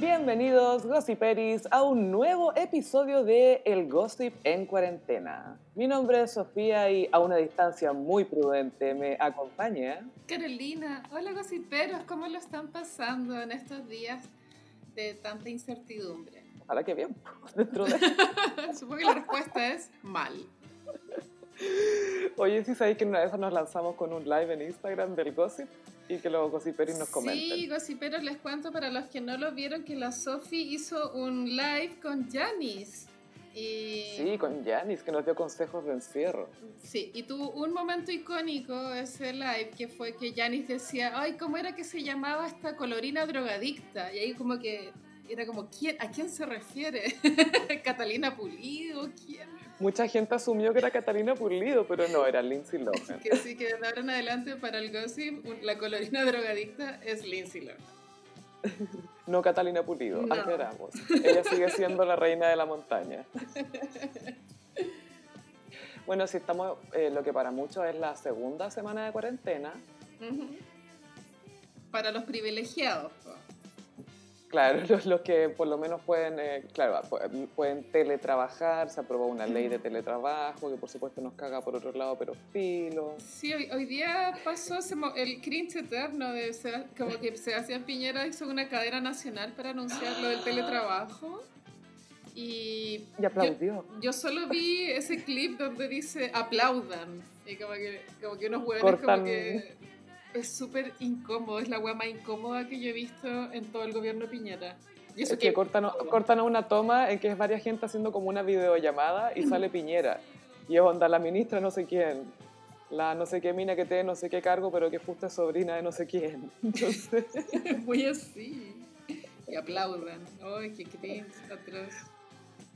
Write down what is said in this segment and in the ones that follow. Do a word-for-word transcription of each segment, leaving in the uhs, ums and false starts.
Bienvenidos, Gossiperis, a un nuevo episodio de El Gossip en Cuarentena. Mi nombre es Sofía y a una distancia muy prudente me acompaña... Carolina. Hola, Gossiperos, ¿cómo lo están pasando en estos días de tanta incertidumbre? Ojalá que bien, dentro de... Supongo que la respuesta es mal. Oye, si ¿sí sabéis que una vez nos lanzamos con un live en Instagram del Gossip? Y que los gossiperos nos comenten. Sí, gossiperos, les cuento para los que no lo vieron que la Sofi hizo un live con Janis. Y... Sí, con Janis, que nos dio consejos de encierro. Sí, y tuvo un momento icónico ese live, que fue que Janis decía, ay, ¿cómo era que se llamaba esta colorina drogadicta? Y ahí como que era como, ¿quién, ¿a quién se refiere? ¿Catalina Pulido? ¿Quién? Mucha gente asumió que era Catalina Pulido, pero no, era Lindsay Lohan. Que sí, que de ahora en adelante para el gossip, la colorina drogadicta es Lindsay Lohan. No Catalina Pulido, no. Aclaramos. Ella sigue siendo la reina de la montaña. Bueno, si estamos, eh, lo que para muchos es la segunda semana de cuarentena. Uh-huh. Para los privilegiados, ¿no? Claro, los, los que por lo menos pueden, eh, claro, pueden teletrabajar, se aprobó una ley de teletrabajo, que por supuesto nos caga por otro lado, pero filo. Sí, hoy, hoy día pasó el cringe eterno, de como que Sebastián Piñera hizo una cadena nacional para anunciar lo del teletrabajo. Y, y aplaudió. Yo, yo solo vi ese clip donde dice, aplaudan, y como que, como que unos huevones como que... Es súper incómodo, es la hueá más incómoda que yo he visto en todo el gobierno de Piñera. Y eso es que, que cortan, cortan una toma en que es varias gente haciendo como una videollamada y sale Piñera. Y es onda, la ministra no sé quién, la no sé qué mina que tiene no sé qué cargo, pero que justo es sobrina de no sé quién. Entonces... Muy así. Y aplaudan. ¡Ay, qué cringe! Atroz.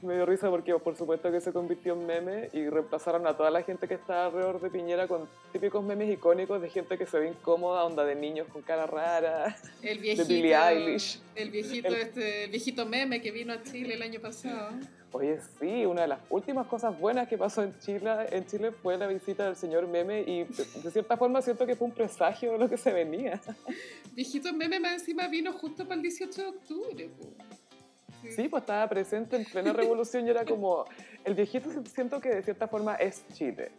Me dio risa porque por supuesto que se convirtió en meme y reemplazaron a toda la gente que estaba alrededor de Piñera con típicos memes icónicos de gente que se ve incómoda, onda de niños con cara rara, el viejito, de Billie Eilish. El viejito, el, este, el viejito meme que vino a Chile el año pasado. Oye, sí, una de las últimas cosas buenas que pasó en Chile, en Chile fue la visita del señor meme y de cierta forma siento que fue un presagio de lo que se venía. Viejito meme más encima vino justo para el dieciocho de octubre, pues. Sí, pues estaba presente en plena revolución y era como, el viejito siento que de cierta forma es Chile.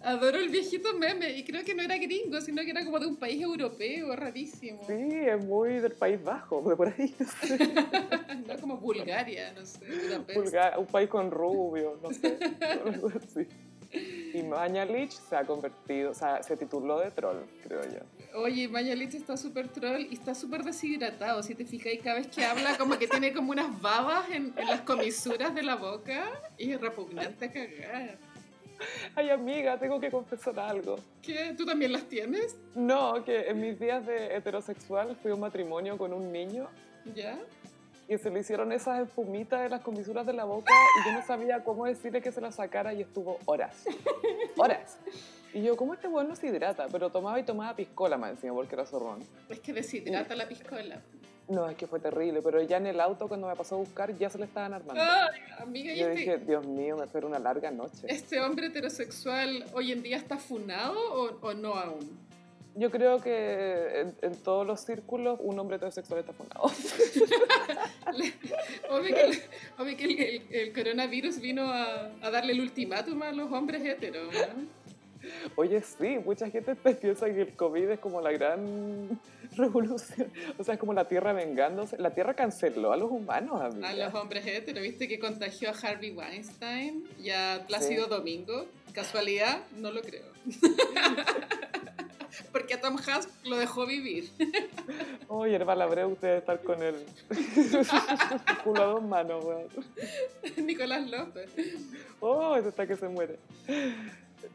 Adoro el viejito meme y creo que no era gringo, sino que era como de un país europeo, rarísimo. Sí, es muy del País Bajo, de por ahí. No sé. No, como Bulgaria, no sé. Bulgaria, un país con rubio, no sé. Algo así. Y Mañalich se ha convertido, o sea, se tituló de troll, creo yo. Oye, Mañalich está súper troll y está súper deshidratado. Si te fijáis, cada vez que habla, como que tiene como unas babas en, en las comisuras de la boca y es repugnante a cagar. Ay, amiga, tengo que confesar algo. ¿Qué? ¿Tú también las tienes? No, que en mis días de heterosexual fui a un matrimonio con un niño. ¿Ya? Que se le hicieron esas espumitas de las comisuras de la boca y yo no sabía cómo decirle que se las sacara y estuvo horas, horas. Y yo, ¿cómo este hueón no se hidrata? Pero tomaba y tomaba piscola más encima porque era zorrón. Es que deshidrata y... la piscola. No, es que fue terrible, pero ya en el auto cuando me pasó a buscar ya se le estaban armando. Oh, amiga, yo este... dije, Dios mío, me espera una larga noche. ¿Este hombre heterosexual hoy en día está funado o, o no aún? Yo creo que en, en todos los círculos un hombre heterosexual está funado. Obvio que, el, obvio que el, el, el coronavirus vino a, a darle el ultimátum a los hombres heteros, ¿no? Oye, sí, mucha gente piensa que el COVID es como la gran revolución. O sea, es como la Tierra vengándose. La Tierra canceló a los humanos, amiga. A los hombres heteros, ¿viste? Que contagió a Harvey Weinstein y a Plácido sí. Domingo. ¿Casualidad? No lo creo. Porque a Tom Hanks lo dejó vivir. Oye, el balabreo, usted debe estar con el culo a dos manos, weón. Nicolás López. Oh, ese está que se muere.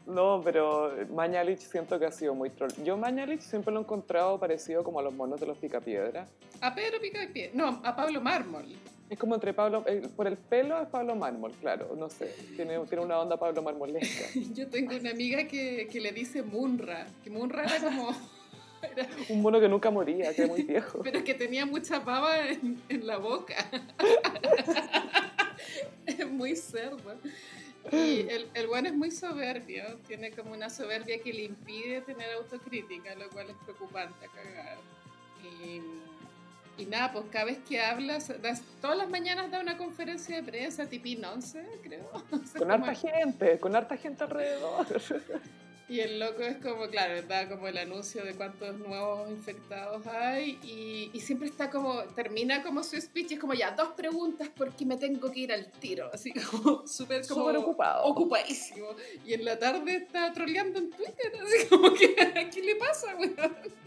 No, pero Mañalich siento que ha sido muy troll. Yo Mañalich siempre lo he encontrado parecido como a los monos de los Picapiedra. A Pedro Picapiedra. No, a Pablo Mármol. Es como entre Pablo... Eh, por el pelo es Pablo Mármol, claro. No sé. Tiene, tiene una onda Pablo Mármolesca. Yo tengo una amiga que, que le dice Munra. Que Munra era como... Era... Un mono que nunca moría, que era muy viejo. Pero que tenía mucha baba en, en la boca. Es muy cerdo. Y el, el bueno es muy soberbio, tiene como una soberbia que le impide tener autocrítica, lo cual es preocupante a cagar. Y, y nada, pues cada vez que hablas, das, todas las mañanas da una conferencia de prensa, tipín once, creo. No sé, con harta es. gente, con harta gente alrededor. Y el loco es como, claro, da como el anuncio de cuántos nuevos infectados hay y, y siempre está como, termina como su speech, es como ya, dos preguntas porque me tengo que ir al tiro, así como súper como súper ocupado, ocupadísimo. Y en la tarde está troleando en Twitter, así como que, ¿qué le pasa, güey?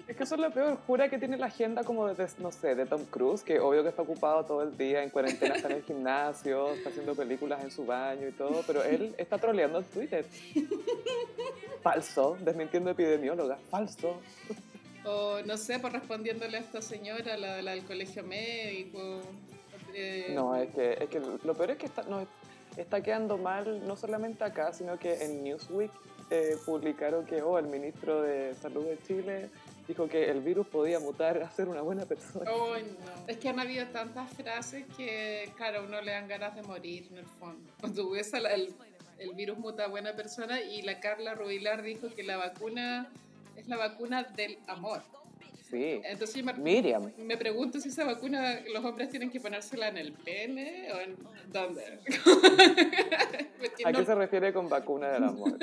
Es que eso es lo peor, jura que tiene la agenda como de, no sé, de Tom Cruise, que obvio que está ocupado todo el día, en cuarentena está en el gimnasio, está haciendo películas en su baño y todo, pero él está troleando en Twitter. Falso, desmintiendo epidemióloga, falso. O no sé, por respondiéndole a esta señora, la del de colegio médico. Eh. No, es que, es que lo peor es que está, no, está quedando mal, no solamente acá, sino que en Newsweek eh, publicaron que oh, el ministro de Salud de Chile dijo que el virus podía mutar a ser una buena persona. Oh, no. Es que han habido tantas frases que, claro, a uno le dan ganas de morir en el fondo. Cuando ves al... El... el virus muta a buena persona, y la Carla Rubilar dijo que la vacuna es la vacuna del amor. Sí. Entonces me, Miriam. me pregunto si esa vacuna los hombres tienen que ponérsela en el pene o en dónde. ¿A no? qué se refiere con vacuna del amor?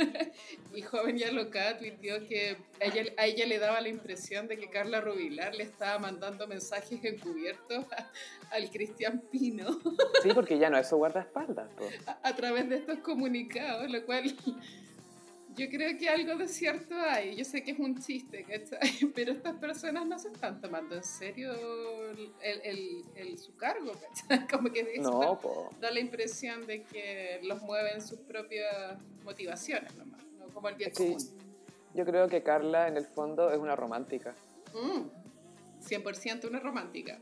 Mi joven ya loca tuiteó que a ella, a ella le daba la impresión de que Carla Rubilar le estaba mandando mensajes encubiertos a, al Cristian Pino. Sí, porque ya no, eso guardaespaldas. Pues. A, a través de estos comunicados, lo cual... Yo creo que algo de cierto hay, yo sé que es un chiste, ¿cachai? Pero estas personas no se están tomando en serio el, el, el, su cargo, ¿cachai? Como que no, da, da la impresión de que los mueven sus propias motivaciones nomás, ¿no? Como el bien común. Yo creo que Carla en el fondo es una romántica. Mm, cien por ciento una romántica.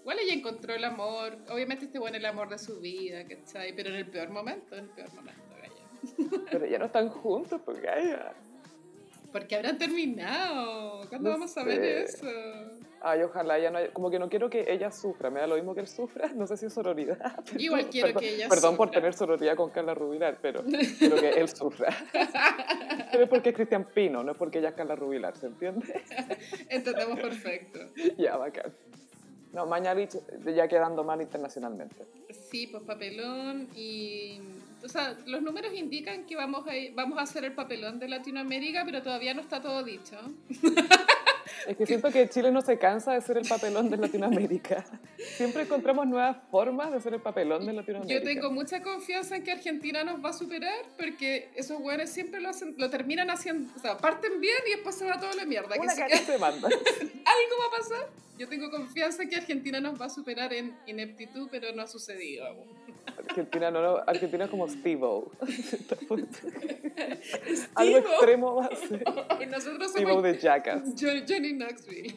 Igual ella encontró el amor, obviamente este bueno es el amor de su vida, ¿cachai? Pero en el peor momento, en el peor momento. Pero ya no están juntos, pues Gaia. Porque habrán terminado. ¿Cuándo no vamos a sé. ver eso? Ay, ojalá ya no haya... Como que no quiero que ella sufra. Me da lo mismo que él sufra. No sé si es sororidad. Pero, Igual quiero perdón, que ella perdón sufra. Perdón por tener sororidad con Carla Rubilar, pero quiero que él sufra. Pero es porque es Cristian Pino, no es porque ella es Carla Rubilar, ¿se entiende? Entendemos perfecto. Ya, bacán. No, Mañalich ya quedando mal internacionalmente. Sí, pues papelón y... O sea, los números indican que vamos a, vamos a hacer el papelón de Latinoamérica, pero todavía no está todo dicho. Es que siento que Chile no se cansa de ser el papelón de Latinoamérica. Siempre encontramos nuevas formas de ser el papelón de Latinoamérica. Yo tengo mucha confianza en que Argentina nos va a superar, porque esos güeyes siempre lo hacen, lo terminan haciendo, o sea, parten bien y después se va todo la mierda. Una que se manda. Algo va a pasar. Yo tengo confianza en que Argentina nos va a superar en ineptitud, pero no ha sucedido aún. Argentina no, no. Argentina es como Steve-O. Steve-O. Algo extremo va a ser. Steve-O de Jackass. Johnny, Johnny Knoxville.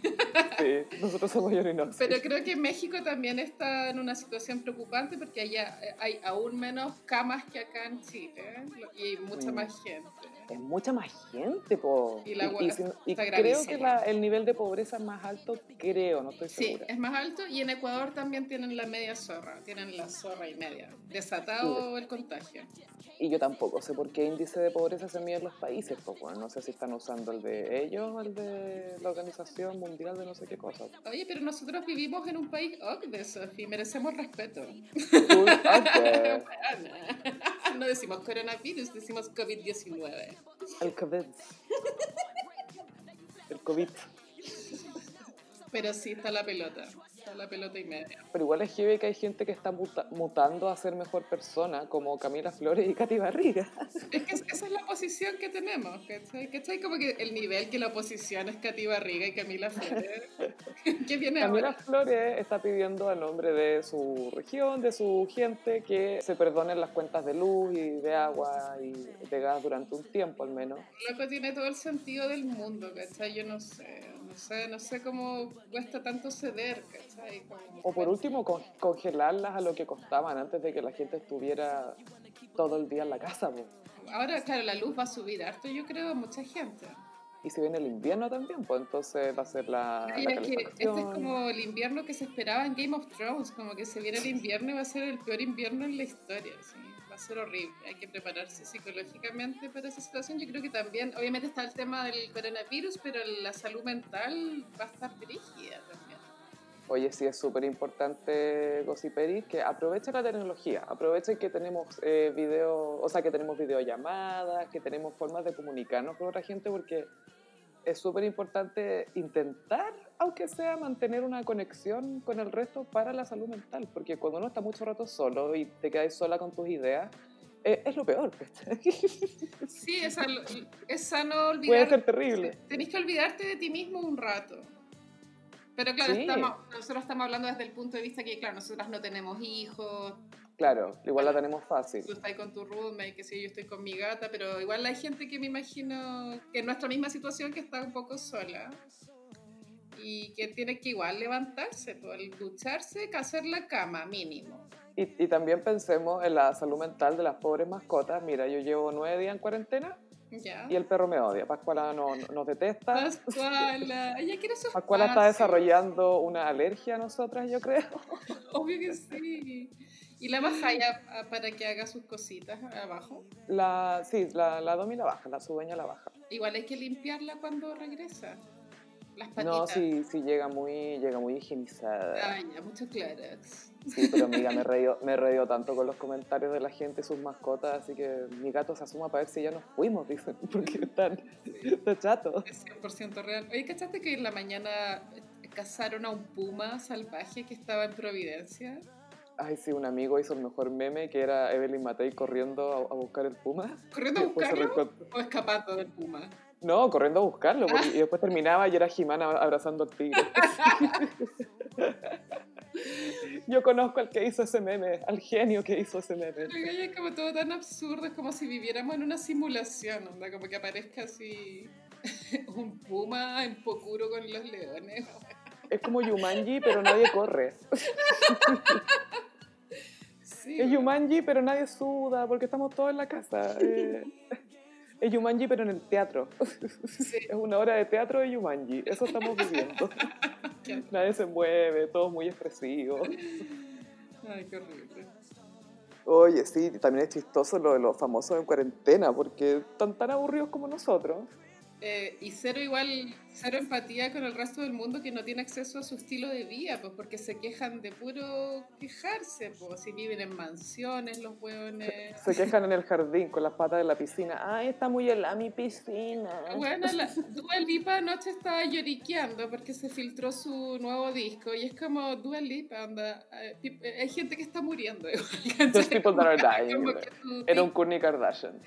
Sí, nosotros somos Johnny Knoxville. Pero creo que México también está en una situación preocupante porque allá hay aún menos camas que acá en Chile y mucha mm. más gente. Es mucha más gente, po. Y, la y, y, y creo que la, el nivel de pobreza es más alto, creo, no estoy sí, segura. Sí, es más alto y en Ecuador también tienen la media zorra, tienen la zorra y media. Desatado sí. el contagio. Y yo tampoco sé por qué índice de pobreza se mide en los países, po, bueno, no sé si están usando el de ellos o el de la Organización Mundial de no sé qué cosa. Oye, pero nosotros vivimos en un país O C D E, Sofía, merecemos respeto. Uy, okay. No decimos coronavirus, decimos covid diecinueve. El COVID. El COVID. Pero sí, está la pelota. Está la pelota y media. Pero igual es heavy que hay gente que está muta- mutando a ser mejor persona, como Camila Flores y Katy Barriga. Es que esa es la posición que tenemos, ¿cachai? ¿Cachai? Como que el nivel que la oposición es Katy Barriga y Camila Flores. ¿Qué viene Camila ahora? Flores está pidiendo a nombre de su región, de su gente, que se perdonen las cuentas de luz y de agua y de gas durante un tiempo al menos. Lo que tiene todo el sentido del mundo, ¿cachai? Yo no sé, no sé, no sé cómo cuesta tanto ceder, ¿cachai? O por último con, congelarlas a lo que costaban antes de que la gente estuviera todo el día en la casa, pues. Ahora claro, la luz va a subir harto, yo creo, a mucha gente. Y si viene el invierno también, pues entonces va a ser la, Ay, la es calefacción. Que este es como el invierno que se esperaba en Game of Thrones, como que se viene el invierno y va a ser el peor invierno en la historia, ¿sí? va a ser horrible, hay que prepararse psicológicamente para esa situación. Yo creo que también, obviamente está el tema del coronavirus, pero la salud mental va a estar brígida también. Oye, sí, es súper importante, Gossiperi, que aprovechen la tecnología, aprovechen que tenemos eh, video, o sea, que tenemos videollamadas, que tenemos formas de comunicarnos con otra gente, porque es súper importante intentar, aunque sea, mantener una conexión con el resto para la salud mental, porque cuando uno está mucho rato solo y te quedas sola con tus ideas, eh, es lo peor. Sí, es, al, es sano olvidar. Puede ser terrible. Tenés que olvidarte de ti mismo un rato. Pero claro, sí. estamos, nosotros estamos hablando desde el punto de vista que, claro, nosotras no tenemos hijos. Claro, igual la tenemos fácil. Tú estás con tu roommate, que sí, yo estoy con mi gata, pero igual hay gente que me imagino que en nuestra misma situación que está un poco sola y que tiene que igual levantarse, ducharse, hacer la cama mínimo. Y, y también pensemos en la salud mental de las pobres mascotas. Mira, yo llevo nueve días en cuarentena. Ya. Y el perro me odia. Pascuala no, no, nos detesta. Pascuala, ella quiere su Pascuala espacio. Está desarrollando una alergia a nosotras, yo creo. Obvio que sí. ¿Y la bajáis para que haga sus cositas abajo? La, sí, la, la Domi la baja, la subeña la baja. Igual hay que limpiarla cuando regresa. Las patitas. No, sí, sí llega muy, llega muy higienizada. Ay, ya, mucho Clorox. Sí, pero amiga, me reío, me reío tanto con los comentarios de la gente, sus mascotas, así que mi gato se asuma para ver si ya nos fuimos, dicen, porque están, están chatos. Es cien por ciento real. Oye, ¿cachaste que en la mañana cazaron a un puma salvaje que estaba en Providencia? Ay, sí, un amigo hizo el mejor meme, que era Evelyn Matei corriendo a, a buscar el puma. ¿Corriendo a buscarlo o escapando del puma? No, corriendo a buscarlo, porque, ah. y después terminaba y era Jimena abrazando al tigre. Yo conozco al que hizo ese meme, al genio que hizo ese meme. Es como todo tan absurdo, es como si viviéramos en una simulación, onda, como que aparezca así un puma en Pokuro con los leones. Es como Jumanji, pero nadie corre. Sí. Es Jumanji, pero nadie suda, porque estamos todos en la casa. Eh, es Jumanji, pero en el teatro. Sí. Es una obra de teatro de Jumanji, eso estamos viviendo. Nadie se mueve, todo muy expresivo. Ay, qué horrible. Oye, sí, también es chistoso lo de los famosos en cuarentena, porque están tan aburridos como nosotros. Eh, y cero igual, cero empatía con el resto del mundo que no tiene acceso a su estilo de vida, pues porque se quejan de puro quejarse, pues si viven en mansiones los hueones. Se quejan en el jardín con las patas de la piscina. Ay, está muy helada mi piscina. Bueno, la, Dua Lipa anoche estaba lloriqueando porque se filtró su nuevo disco y es como Dua Lipa, anda, hay, hay gente que está muriendo. Those people that are dying. Era un Kourtney Kardashian.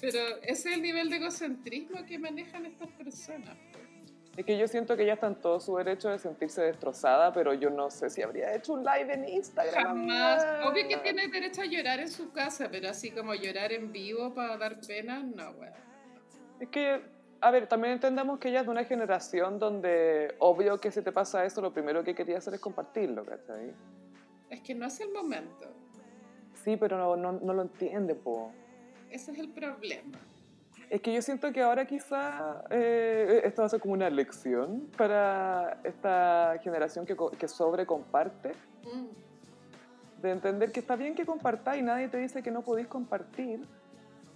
Pero ese es el nivel de egocentrismo que manejan estas personas. Es que yo siento que ya están todo su derecho de sentirse destrozada, pero yo no sé si habría hecho un live en Instagram. Jamás. Obvio que tiene derecho a llorar en su casa, pero así como llorar en vivo para dar pena, no, weón. Es que, a ver, también entendamos que ella es de una generación donde, obvio que si te pasa eso, lo primero que quería hacer es compartirlo, ¿cachai? Es que no es el momento. Sí, pero no, no, no lo entiende, po. Ese es el problema. Es que yo siento que ahora quizá eh, esto va a ser como una lección para esta generación que, que sobrecomparte. Mm. De entender que está bien que compartáis, nadie te dice que no podéis compartir,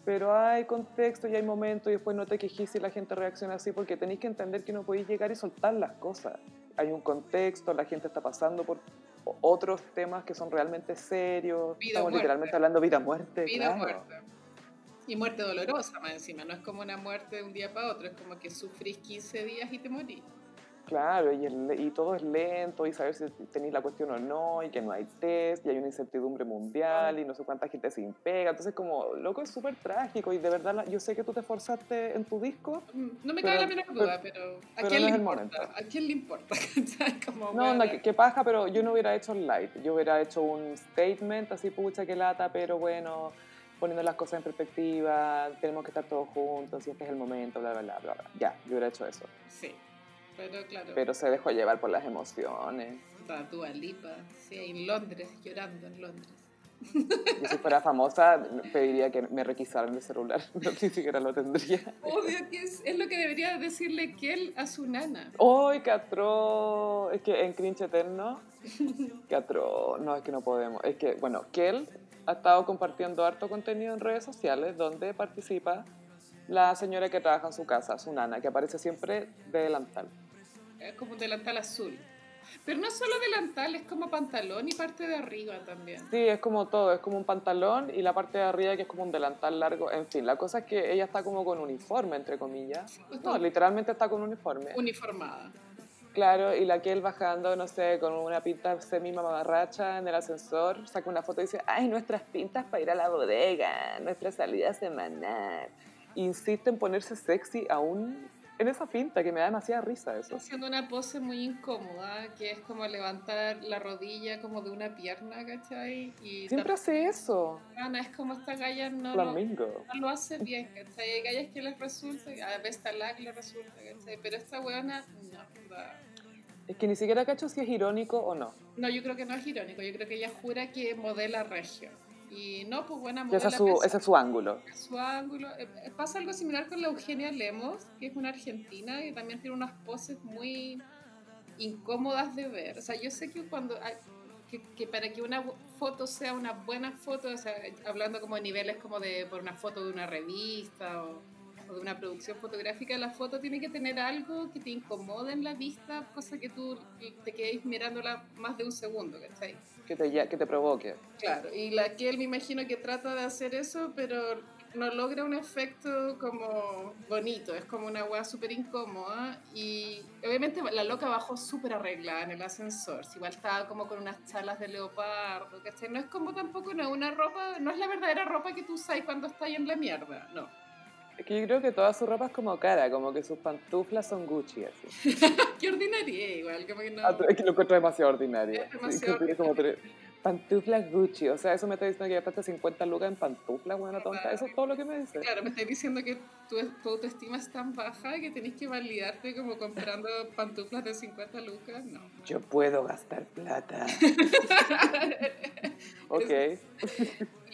pero hay contexto y hay momentos y después no te quejís si la gente reacciona así, porque tenéis que entender que no podéis llegar y soltar las cosas. Hay un contexto, la gente está pasando por otros temas que son realmente serios. Vida Estamos muerte. literalmente hablando de vida muerte. Vida claro. muerte. Y muerte dolorosa más encima, no es como una muerte de un día para otro, es como que sufrís quince días y te morís. Claro, y, el, y todo es lento, y saber si tenés la cuestión o no, y que no hay test, y hay una incertidumbre mundial, y no sé cuánta gente se impega, entonces como, loco, es súper trágico, y de verdad, la, yo sé que tú te esforzaste en tu disco. No me cabe la menor duda, pero, pero ¿a quién no le importa? ¿A quién le importa? Como, no, no, qué paja, pero yo no hubiera hecho el live, yo hubiera hecho un statement, así, pucha, qué lata, pero bueno... poniendo las cosas en perspectiva, tenemos que estar todos juntos, y este es el momento, bla, bla, bla, bla, bla. Ya, yo hubiera hecho eso. Sí, pero claro. Pero se dejó llevar por las emociones. Dua Lipa, sí, en Londres, llorando en Londres. Y si fuera famosa, pediría que me requisaran el celular, no ni siquiera lo tendría. Obvio que es, es lo que debería decirle Kel a su nana. ¡Ay, qué atroz! Es que en cringe eterno, qué atroz. No, es que no podemos. Es que, bueno, Kel... ha estado compartiendo harto contenido en redes sociales donde participa la señora que trabaja en su casa, su nana, que aparece siempre de delantal. Es como un delantal azul. Pero no solo delantal, es como pantalón y parte de arriba también. Sí, es como todo, es como un pantalón y la parte de arriba que es como un delantal largo. En fin, la cosa es que ella está como con uniforme, entre comillas. No, literalmente está con uniforme. Uniformada. Claro, y la Kel bajando, no sé, con una pinta semi-mamarracha en el ascensor, saca una foto y dice, ¡ay, nuestras pintas para ir a la bodega! Nuestra salida semanal. Insiste en ponerse sexy aún en esa pinta, que me da demasiada risa eso. Haciendo una pose muy incómoda, que es como levantar la rodilla como de una pierna, ¿cachai? Y siempre hace eso. Ana, es como esta galla no, no, no lo hace bien, ¿cachai? Hay gallas que les resulta, a veces a la que les resulta, ¿cachai? Pero esta weona, no, no. Es que ni siquiera cacho si es irónico o no. No, yo creo que no es irónico, yo creo que ella jura que modela regio. Y no, pues buena modelo. Ese, es ese es su ángulo. Su ángulo. Pasa algo similar con la Eugenia Lemos, que es una argentina y también tiene unas poses muy incómodas de ver. O sea, yo sé que cuando hay, que, que para que una foto sea una buena foto, o sea, hablando como de niveles como de por una foto de una revista o, o de una producción fotográfica, la foto tiene que tener algo que te incomode en la vista, cosa que tú te quedes mirándola más de un segundo, ¿cachai? Que te, ya, que te provoque. Claro, y la Kel me imagino que trata de hacer eso, pero no logra un efecto como bonito, es como una hueá súper incómoda. Y obviamente la loca bajó súper arreglada en el ascensor, igual estaba como con unas chalas de leopardo, ¿cachai? No es como tampoco no, una ropa, no es la verdadera ropa que tú usas cuando estás en la mierda, no. Es que yo creo que toda su ropa es como cara, como que sus pantuflas son Gucci, así. Qué ordinaria igual, como que no... Ah, es que lo encuentro demasiado ordinario. Es demasiado sí, como, ordinario. Pantuflas Gucci, o sea, eso me está diciendo que ya gastaste cincuenta lucas en pantuflas, buena tonta, claro. Eso es todo lo que me dice. Claro, me está diciendo que tu, tu autoestima es tan baja que tenés que validarte como comprando pantuflas de cincuenta lucas, no. Yo puedo gastar plata. Ok.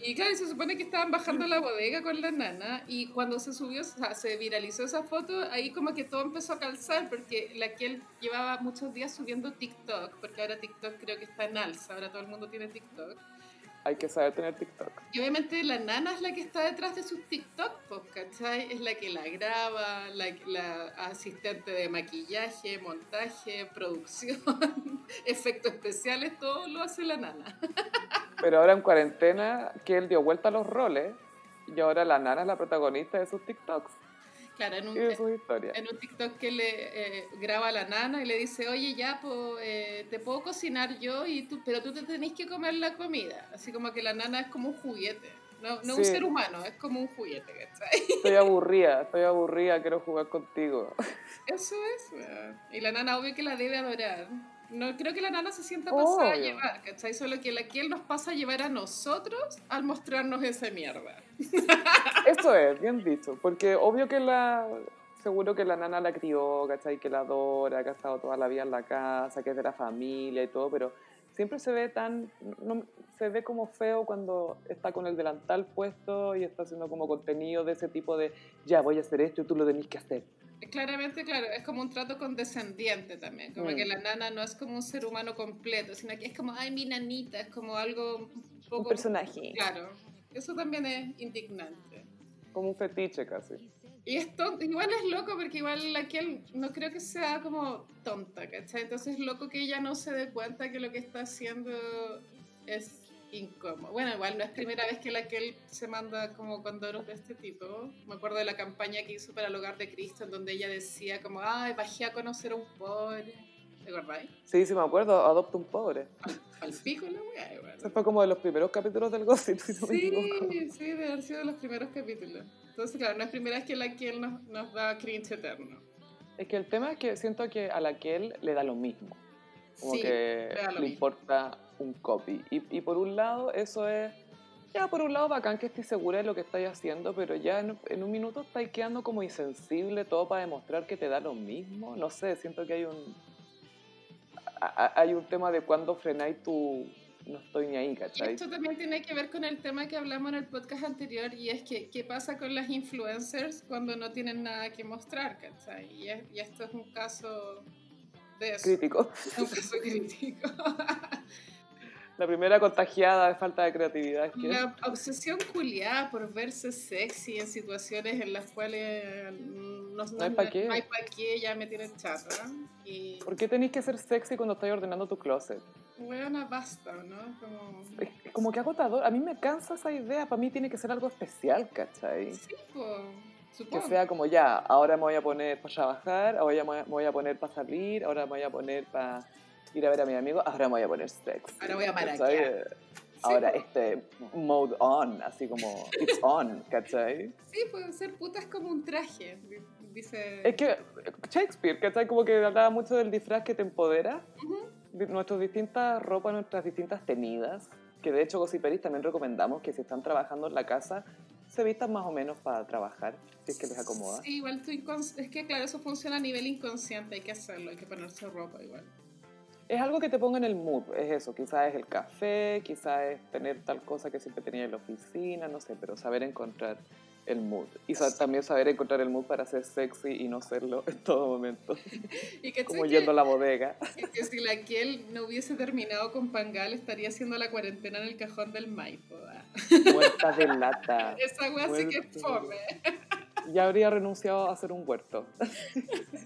Y claro, se supone que estaban bajando a la bodega con la nana y cuando se subió, o sea, se viralizó esa foto, ahí como que todo empezó a calzar porque la Kel llevaba muchos días subiendo TikTok, porque ahora TikTok creo que está en alza, ahora todo el mundo tiene TikTok. Hay que saber tener TikTok. Y obviamente la nana es la que está detrás de sus TikTok, ¿cachai? Es la que la graba, la, la asistente de maquillaje, montaje, producción, efectos especiales, todo lo hace la nana. Pero ahora en cuarentena, Kel dio vuelta a los roles y ahora la nana es la protagonista de sus TikToks. Claro, en un, y de sus historias. En un TikTok que le eh, graba a la nana y le dice, oye, ya, po, eh, te puedo cocinar yo, y tú, pero tú te tenés que comer la comida. Así como que la nana es como un juguete, no, no sí. Un ser humano, es como un juguete. ¿Cachai? Estoy aburrida, estoy aburrida, quiero jugar contigo. Eso es, bueno. Y la nana obvio que la debe adorar. No creo que la nana se sienta pasada oh, a llevar, ¿cachai? Solo que la Kel nos pasa a llevar a nosotros al mostrarnos esa mierda. Eso es, bien dicho. Porque obvio que la... Seguro que la nana la crió, ¿cachai? Que la adora, que ha estado toda la vida en la casa, que es de la familia y todo, pero siempre se ve tan... No, se ve como feo cuando está con el delantal puesto y está haciendo como contenido de ese tipo de ya, voy a hacer esto y tú lo tenés que hacer. Claramente, claro, es como un trato condescendiente también, como mm. que la nana no es como un ser humano completo, sino que es como, ay, mi nanita, es como algo un poco... Un personaje. Claro, eso también es indignante. Como un fetiche casi. Y es tonto, igual es loco porque igual la Kel no creo que sea como tonta, ¿cachai? Entonces es loco que ella no se dé cuenta que lo que está haciendo es incómodo. Bueno, igual no es primera vez que la Kel se manda como condoros de este tipo. Me acuerdo de la campaña que hizo para el Hogar de Cristo, en donde ella decía como, ay, bajé a conocer a un pobre. ¿Te acordáis? Sí, sí me acuerdo, adopta un pobre. Al, al pico la weá, igual. Eso fue como de los primeros capítulos del Gossip. Si no sí, sí, debe haber sido de los primeros capítulos. Entonces, claro, no es primera vez que la Kel nos, nos da cringe eterno. Es que el tema es que siento que a la Kel le da lo mismo. Como sí, que le, le importa un copy. Y, y por un lado, eso es... Ya, por un lado, bacán que estés segura de lo que estáis haciendo, pero ya en, en un minuto estáis quedando como insensible todo para demostrar que te da lo mismo. No sé, siento que hay un... A, hay un tema de cuándo frenáis tu... No estoy ni ahí, ¿cachai? Y esto también tiene que ver con el tema que hablamos en el podcast anterior, y es que qué pasa con las influencers cuando no tienen nada que mostrar, ¿cachai? Y, es, y esto es un caso de eso. Crítico. Es un caso crítico. La primera contagiada de falta de creatividad. ¿Qué? La obsesión culiada por verse sexy en situaciones en las cuales no, no hay para qué. No hay para qué, ya me tienen chata. Y... ¿por qué tenés que ser sexy cuando estás ordenando tu closet? Buena, basta, ¿no? Como... es como que agotador. A mí me cansa esa idea. Para mí tiene que ser algo especial, ¿cachai? Sí, pues... supongo. Que sea como ya, ahora me voy a poner para trabajar, ahora me voy a poner para salir, ahora me voy a poner para ir a ver a mi amigo, ahora me voy a poner sexy. Ahora voy a maraquear. Ahora sí, este mode on, así como it's on, ¿cachai? Sí, puede ser putas como un traje, dice... Es que Shakespeare, ¿cachai? Como que hablaba mucho del disfraz que te empodera, uh-huh. Nuestras distintas ropas, nuestras distintas tenidas, que de hecho gossiperis también recomendamos que si están trabajando en la casa... se vistan más o menos para trabajar, si es que les acomoda. Sí, igual tú incons- es que claro, eso funciona a nivel inconsciente, hay que hacerlo, hay que ponerse ropa igual. Es algo que te ponga en el mood, es eso, quizás es el café, quizás es tener tal cosa que siempre tenía en la oficina, no sé, pero saber encontrar el mood. Y sa- también saber encontrar el mood para ser sexy y no serlo en todo momento. Y que como yendo que, a la bodega. Y que si la Kel no hubiese terminado con Pangal, estaría haciendo la cuarentena en el cajón del Maipo. Muerta de lata. Esa wea sí que es fome. Ya habría renunciado a hacer un huerto.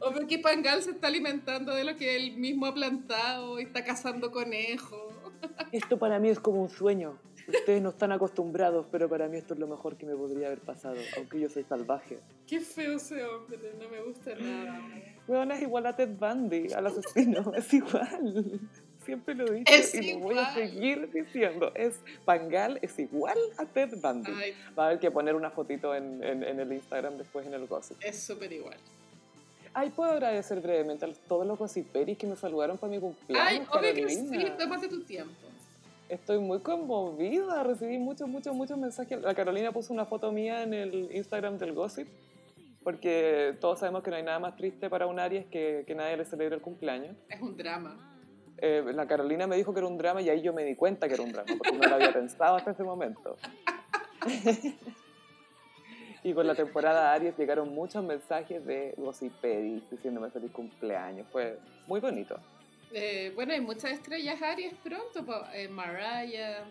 Obvio que Pangal se está alimentando de lo que él mismo ha plantado y está cazando conejos. Esto para mí es como un sueño. Ustedes no están acostumbrados, pero para mí esto es lo mejor que me podría haber pasado, aunque yo soy salvaje. Qué feo ese hombre, no me gusta nada. Bueno, es igual a Ted Bundy, al asesino, es igual. Siempre lo he dicho es y igual. Lo voy a seguir diciendo. Es, Pangal es igual a Ted Bundy. Ay. Va a haber que poner una fotito en, en, en el Instagram después en el gossip. Es súper igual. Ay, puedo agradecer brevemente a todos los gossiperis que me saludaron para mi cumpleaños. Ay, obvio que sí, tómate tu tiempo. Estoy muy conmovida, recibí muchos, muchos, muchos mensajes. La Carolina puso una foto mía en el Instagram del gossip, porque todos sabemos que no hay nada más triste para un Aries que, que nadie le celebre el cumpleaños. Es un drama. Eh, la Carolina me dijo que era un drama y ahí yo me di cuenta que era un drama, porque no lo había pensado hasta ese momento. Y con la temporada Aries llegaron muchos mensajes de gossiperis diciéndome feliz cumpleaños. Fue muy bonito. Eh, bueno, hay muchas estrellas Aries pronto, eh, Mariah.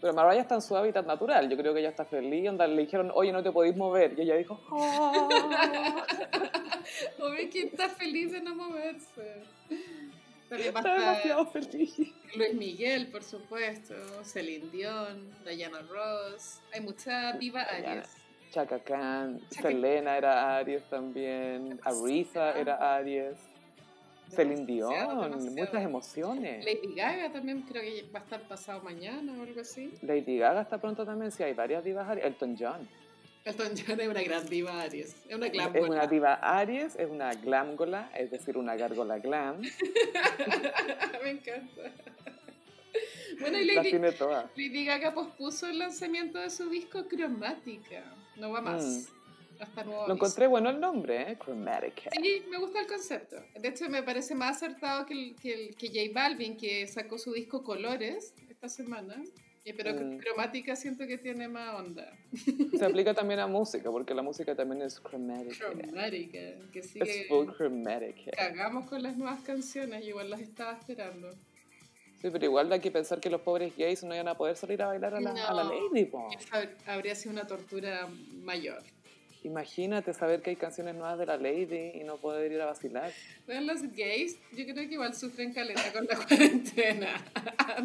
Pero Mariah está en su hábitat natural, yo creo que ella está feliz, onda, le dijeron, oye, no te podís mover, y ella dijo, oh. Obvio que está feliz de no moverse. También va a estar demasiado feliz. Luis Miguel, por supuesto, Celine Dion, Diana Ross, hay mucha diva Aries. Chaka Khan, Chaka... Selena era Aries también, Ariza era Aries. Celine Dion, demasiado. Muchas emociones. Lady Gaga también creo que va a estar pasado mañana o algo así. Lady Gaga está pronto también, sí, hay varias divas Aries. Elton John. Elton John es una gran diva Aries, es una glámgola. Es una diva Aries, es una glámgola, es decir, una gárgola glam. Me encanta. Bueno, y Lady, tiene toda. Lady Gaga pospuso el lanzamiento de su disco Cromática, no va más. Mm. Hasta nuevo lo encontré aviso. Bueno el nombre, ¿eh? Chromatic. Sí, me gusta el concepto. De hecho, me parece más acertado que, el, que, el, que J Balvin, que sacó su disco Colores esta semana. Pero mm. Cromática siento que tiene más onda. Se aplica también a música, porque la música también es cromática. Cromática, que sigue... es full cromática. Cagamos con las nuevas canciones, igual las estaba esperando. Sí, pero igual hay que pensar que los pobres gays no iban a poder salir a bailar a la, no, a la Lady, po. Habría sido una tortura mayor. Imagínate saber que hay canciones nuevas de la Lady y no poder ir a vacilar. Bueno, los gays, yo creo que igual sufren caleta con la cuarentena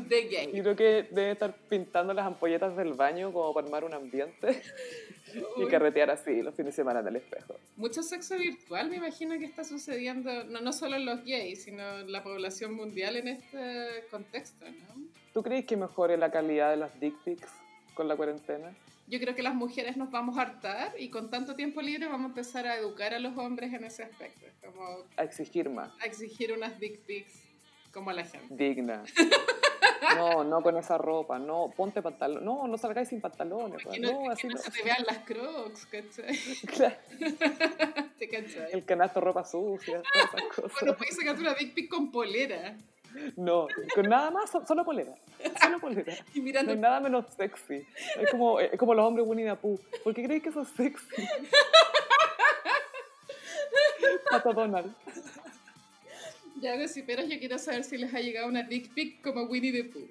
de gays. Yo creo que deben estar pintando las ampolletas del baño como para armar un ambiente. Uy. Y carretear así los fines de semana en el espejo. Mucho sexo virtual, me imagino que está sucediendo, no, no solo en los gays, sino en la población mundial en este contexto, ¿no? ¿Tú crees que mejore la calidad de las dick pics con la cuarentena? Yo creo que las mujeres nos vamos a hartar y con tanto tiempo libre vamos a empezar a educar a los hombres en ese aspecto. Como a exigir más. A exigir unas dick pics como a la gente. Digna. No, no con esa ropa, no, ponte pantalón, no, no salgáis sin pantalones. No, no, así no, no se te vean las crocs, ¿cachai? Claro. ¿Te cachai? El canasto ropa sucia, todas esas cosas. Bueno, puedes sacarte una dick pic con polera. No, con nada más, solo polera. Solo polera. Y mirando no es nada menos sexy. Es como, es como los hombres Winnie the Pooh. ¿Por qué creéis que sos sexy? Pato Donald. Ya, gossiperos, yo quiero saber si les ha llegado una dick pic como Winnie the Pooh.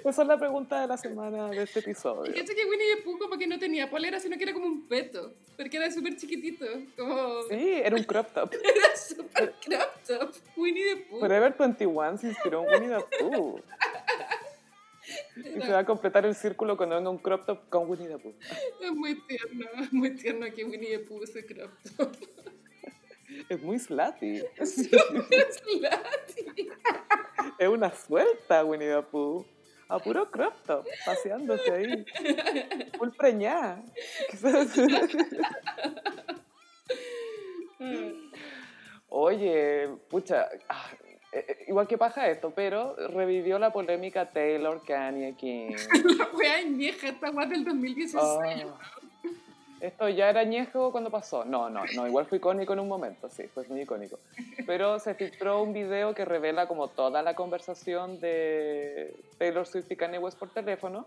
Esa es la pregunta de la semana de este episodio. Fíjate que Winnie the Pooh como que no tenía polera, sino que era como un peto, porque era súper chiquitito, como... Sí, era un crop top. Era súper crop top, Winnie the Pooh. Forever veintiuno se inspiró en Winnie the Pooh. Y se va a completar el círculo cuando venga un crop top con Winnie the Pooh. Es muy tierno, es muy tierno que Winnie the Pooh use crop top. Es muy slutty. Es súper slutty. Es una suelta Winnie the Pooh. A puro crop top, paseándose ahí. Full preñada. Oye, pucha... Ah. Igual que paja esto, pero revivió la polémica Taylor, Kanye, Kim. La wea añeja, esta wea del dos mil dieciséis. Oh, esto ya era añejo cuando pasó. No, no, no, igual fue icónico en un momento, sí, fue muy icónico. Pero se filtró un video que revela como toda la conversación de Taylor Swift y Kanye West por teléfono.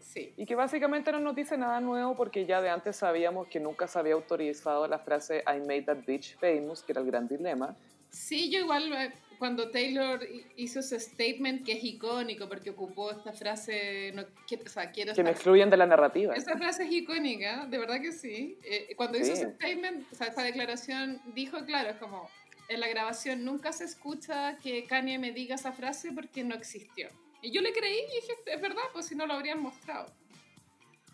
Sí. Y que básicamente no nos dice nada nuevo porque ya de antes sabíamos que nunca se había autorizado la frase I made that bitch famous, que era el gran dilema. Sí, yo igual... Cuando Taylor hizo ese statement que es icónico porque ocupó esta frase, no, que, o sea, quiero que me excluyen de la narrativa. Esa frase es icónica, de verdad que sí. Eh, cuando sí. hizo ese statement, o sea, esa declaración, dijo, claro, es como, en la grabación nunca se escucha que Kanye me diga esa frase porque no existió. Y yo le creí y dije, es verdad, pues si no lo habrían mostrado.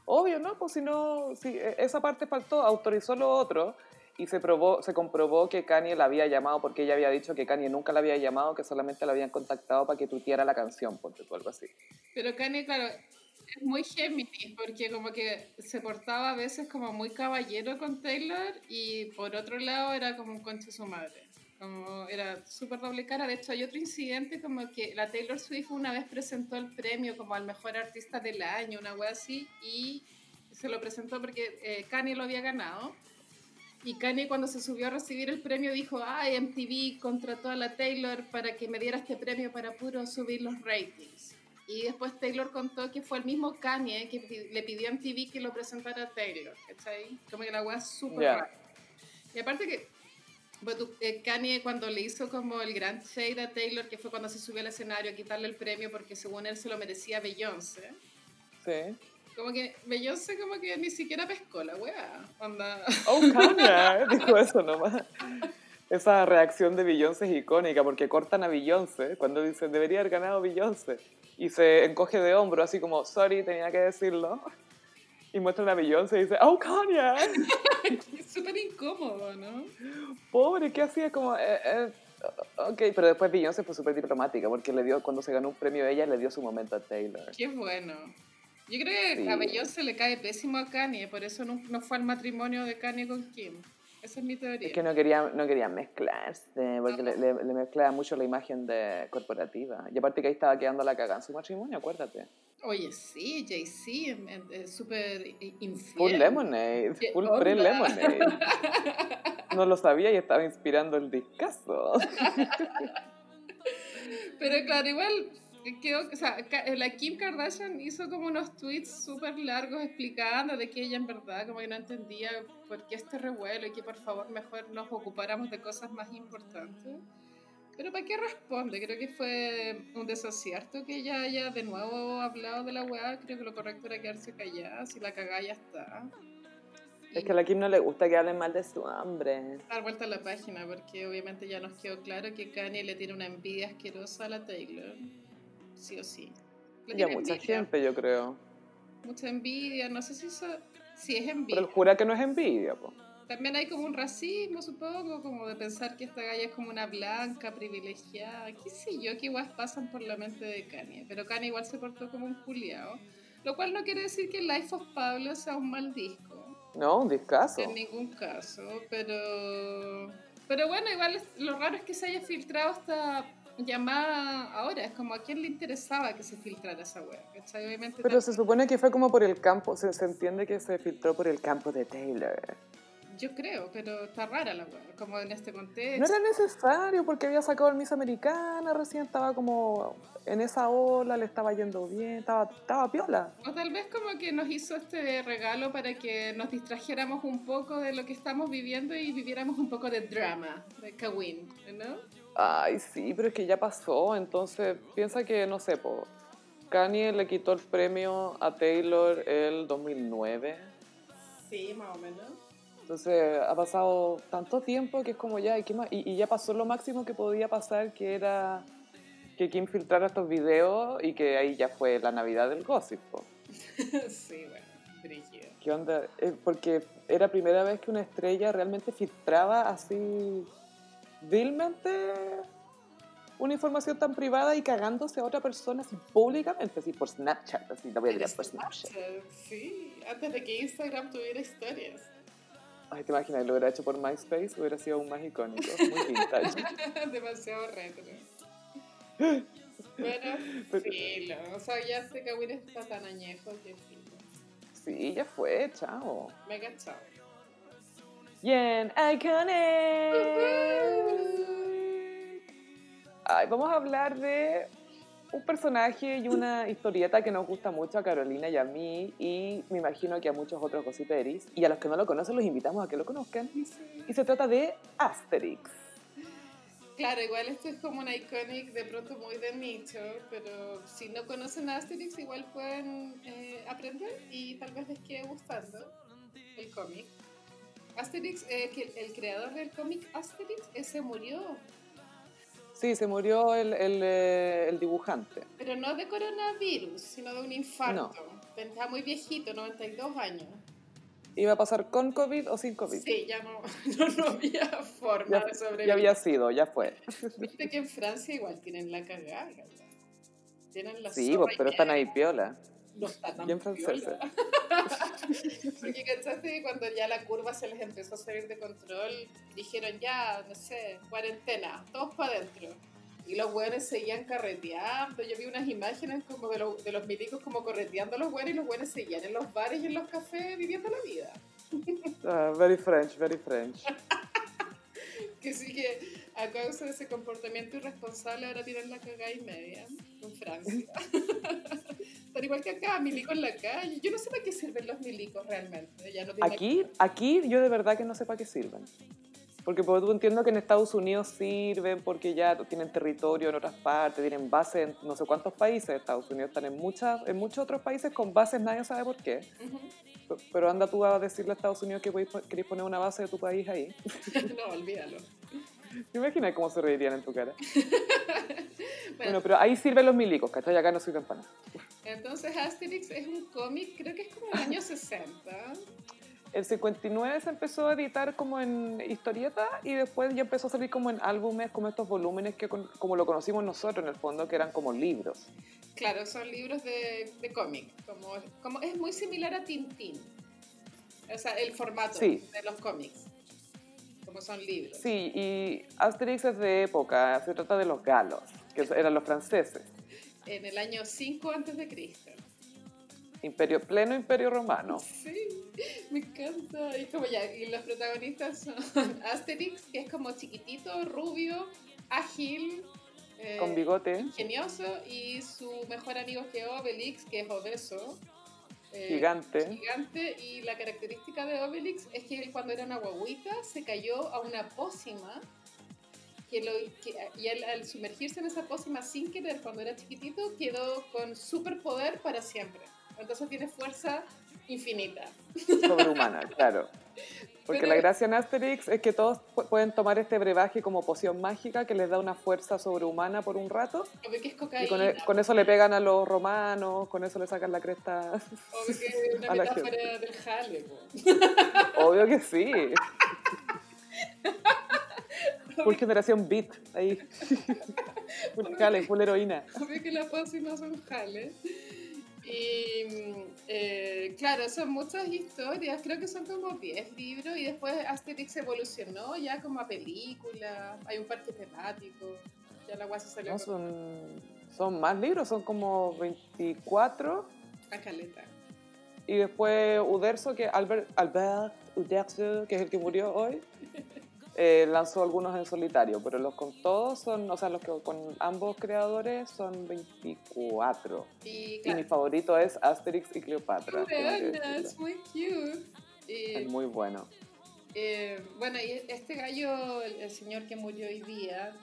Obvio, ¿no? Pues si no, si esa parte faltó, autorizó lo otro. Y se, probó, se comprobó que Kanye la había llamado porque ella había dicho que Kanye nunca la había llamado, que solamente la habían contactado para que tuteara la canción, ponte tú, algo así. Pero Kanye, claro, es muy Géminis porque como que se portaba a veces como muy caballero con Taylor y por otro lado era como un concha de su madre. Como era súper doble cara. De hecho, hay otro incidente como que la Taylor Swift una vez presentó el premio como al mejor artista del año, una wea así, y se lo presentó porque eh, Kanye lo había ganado. Y Kanye cuando se subió a recibir el premio dijo, ay, M T V contrató a la Taylor para que me diera este premio para puro subir los ratings. Y después Taylor contó que fue el mismo Kanye que le pidió a M T V que lo presentara a Taylor, ¿cachai? Como que la hueá es súper yeah. rara. Y aparte que bueno, Kanye cuando le hizo como el gran shade a Taylor, que fue cuando se subió al escenario a quitarle el premio porque según él se lo merecía Beyoncé. Sí. Como que Beyoncé como que ni siquiera pescó la weá. Onda. Oh, Kanye, dijo eso nomás. Esa reacción de Beyoncé es icónica porque cortan a Beyoncé cuando dicen debería haber ganado Beyoncé. Y se encoge de hombro así como, sorry, tenía que decirlo. Y muestran a Beyoncé y dice, oh, Kanye. Es súper incómodo, ¿no? Pobre, ¿qué hacía? Como... Eh, eh, ok, pero después Beyoncé fue súper diplomática porque le dio, cuando se ganó un premio ella le dio su momento a Taylor. Qué bueno. Yo creo que sí. A Beyoncé le cae pésimo a Kanye, por eso no, no fue al matrimonio de Kanye con Kim. Esa es mi teoría. Es que no quería, no quería mezclarse, porque no. le, le, le mezclaba mucho la imagen de corporativa. Y aparte que ahí estaba quedando la cagada en su matrimonio, acuérdate. Oye, sí, Jay-Z, súper infiel. Full Lemonade, full pre-Lemonade. No lo sabía y estaba inspirando el discazo. Pero claro, igual... Quedó, o sea, la Kim Kardashian hizo como unos tweets súper largos explicando de que ella en verdad como que no entendía por qué este revuelo y que por favor mejor nos ocupáramos de cosas más importantes. Pero ¿para qué responde? Creo que fue un desacierto que ella haya de nuevo hablado de la weá. Creo que lo correcto era quedarse callada, si la cagada ya está. Es que a la Kim no le gusta que hablen mal de su hombre. Dar vuelta a la página porque obviamente ya nos quedó claro que Kanye le tiene una envidia asquerosa a la Taylor. Sí o sí. Y a mucha envidia. Gente, yo creo. Mucha envidia, no sé si eso, si es envidia. Pero él jura que no es envidia, po. También hay como un racismo, supongo, como de pensar que esta galla es como una blanca, privilegiada, qué sé yo, qué igual pasan por la mente de Kanye. Pero Kanye igual se portó como un culiao. Lo cual no quiere decir que Life of Pablo sea un mal disco. No, un discazo. En ningún caso, pero... Pero bueno, igual lo raro es que se haya filtrado hasta... llamada ahora, es como a quién le interesaba que se filtrara esa web, ¿cachai? Obviamente pero también... se supone que fue como por el campo, se, se entiende que se filtró por el campo de Taylor. Yo creo, pero está rara la weá, como en este contexto. No era necesario, porque había sacado el Miss Americana, recién estaba como en esa ola, le estaba yendo bien, estaba, estaba piola. O tal vez como que nos hizo este regalo para que nos distrajéramos un poco de lo que estamos viviendo y viviéramos un poco de drama, de Kawin, ¿no? Ay, sí, pero es que ya pasó, entonces piensa que, no sé, po, Kanye le quitó el premio a Taylor el dos mil nueve. Sí, más o menos. Entonces ha pasado tanto tiempo que es como ya, y, qué más, y, y ya pasó lo máximo que podía pasar, que era que Kim filtrara estos videos y que ahí ya fue la Navidad del gossip. Sí, bueno, brígido. ¿Qué onda? Eh, porque era primera vez que una estrella realmente filtraba así, vilmente, una información tan privada y cagándose a otra persona así públicamente, así por Snapchat, así la voy a tirar por Snapchat. Sí, antes de que Instagram tuviera historias. Ay, te imaginas, lo hubiera hecho por MySpace, hubiera sido aún más icónico, muy vintage. Demasiado retro. Bueno, pero, filo. O sea, ya este Kawin está tan añejo que filo. Sí, ya fue, chao. Mega chao. Bien, iconic. Uh-huh. Ay, vamos a hablar de un personaje y una historieta que nos gusta mucho a Carolina y a mí, y me imagino que a muchos otros gossiperis, y a los que no lo conocen los invitamos a que lo conozcan. Sí. Y se trata de Astérix. Claro, igual esto es como un iconic de pronto muy de nicho, pero si no conocen a Astérix igual pueden eh, aprender y tal vez les quede gustando el cómic. Astérix, eh, que el creador del cómic Astérix eh, se murió. Sí, se murió el, el, el dibujante. Pero no de coronavirus, sino de un infarto. No. Estaba muy viejito, noventa y dos años. ¿Iba a pasar con COVID o sin COVID? Sí, ya no, no, no había forma ya, de sobrevivir. Ya había sido, ya fue. Viste que en Francia igual tienen la cagada. Tienen la sí, vos, pero están ahí piola. No está tan bien francesa. Porque ¿cachaste que cuando ya la curva se les empezó a salir de control, dijeron ya, no sé, cuarentena, todos para adentro? Y los hueones seguían carreteando. Yo vi unas imágenes como de, lo, de los milicos como correteando a los hueones, y los hueones seguían en los bares y en los cafés viviendo la vida. Uh, very French, very French. Que sí que a causa de ese comportamiento irresponsable ahora tienen la cagada y media en Francia. Pero igual que acá, milicos en la calle. Yo no sé para qué sirven los milicos realmente. Ya no tiene aquí, que... aquí yo de verdad que no sé para qué sirven. Porque por tú entiendo que en Estados Unidos sirven porque ya tienen territorio en otras partes, tienen bases en no sé cuántos países. Estados Unidos están en, muchas, en muchos otros países con bases, nadie sabe por qué. Uh-huh. Pero anda tú a decirle a Estados Unidos que querés poner una base de tu país ahí. No, olvídalo. ¿Te imaginas cómo se reirían en tu cara? Bueno, bueno, pero ahí sirven los milicos, ¿cachai? Acá no sirven para nada. Entonces Astérix es un cómic, creo que es como el año sesenta. El cincuenta y nueve se empezó a editar como en historieta y después ya empezó a salir como en álbumes, como estos volúmenes que con, como lo conocimos nosotros en el fondo, que eran como libros. Claro, son libros de, de cómic, como, como es muy similar a Tintín, o sea, el formato sí. de los cómics, como son libros. Sí, y Astérix es de época, se trata de los galos, que eran los franceses. En el año cinco antes de Cristo. Imperio, pleno Imperio Romano. Sí, me encanta. Y, como ya, y los protagonistas son Astérix, que es como chiquitito, rubio, ágil, eh, con bigote, ingenioso, y su mejor amigo que es Obélix, que es obeso, eh, gigante. gigante. Y la característica de Obélix es que él, cuando era una guaguita, se cayó a una pócima. Que lo, que, y él, al sumergirse en esa pócima sin querer cuando era chiquitito, quedó con superpoder para siempre. Entonces tiene fuerza infinita. Sobrehumana, claro. Porque pero, la gracia en Astérix es que todos pu- pueden tomar este brebaje como poción mágica que les da una fuerza sobrehumana por un rato. Obvio que es cocaína. Y con, el, con eso le pegan a los romanos, con eso le sacan la cresta. Obvio que es una metáfora del jale. Pues. Obvio que sí. Full generación beat, ahí. Full jale, full heroína. Obvio que las pócimas son jales. Y eh, claro, son muchas historias, creo que son como diez libros y después Astérix evolucionó ya como a películas, hay un parque temático, ya la guasa salió. No, son, son más libros, son como veinticuatro. La caleta. Y después Uderzo, que Albert, Albert Uderzo, que es el que murió hoy, eh, lanzó algunos en solitario, pero los con todos son, o sea, los que con ambos creadores son veinticuatro. Sí, claro. Y mi favorito es Astérix y Cleopatra. Es muy cute. Y, es muy bueno. Eh, bueno, y este gallo, el, el señor que murió hoy día,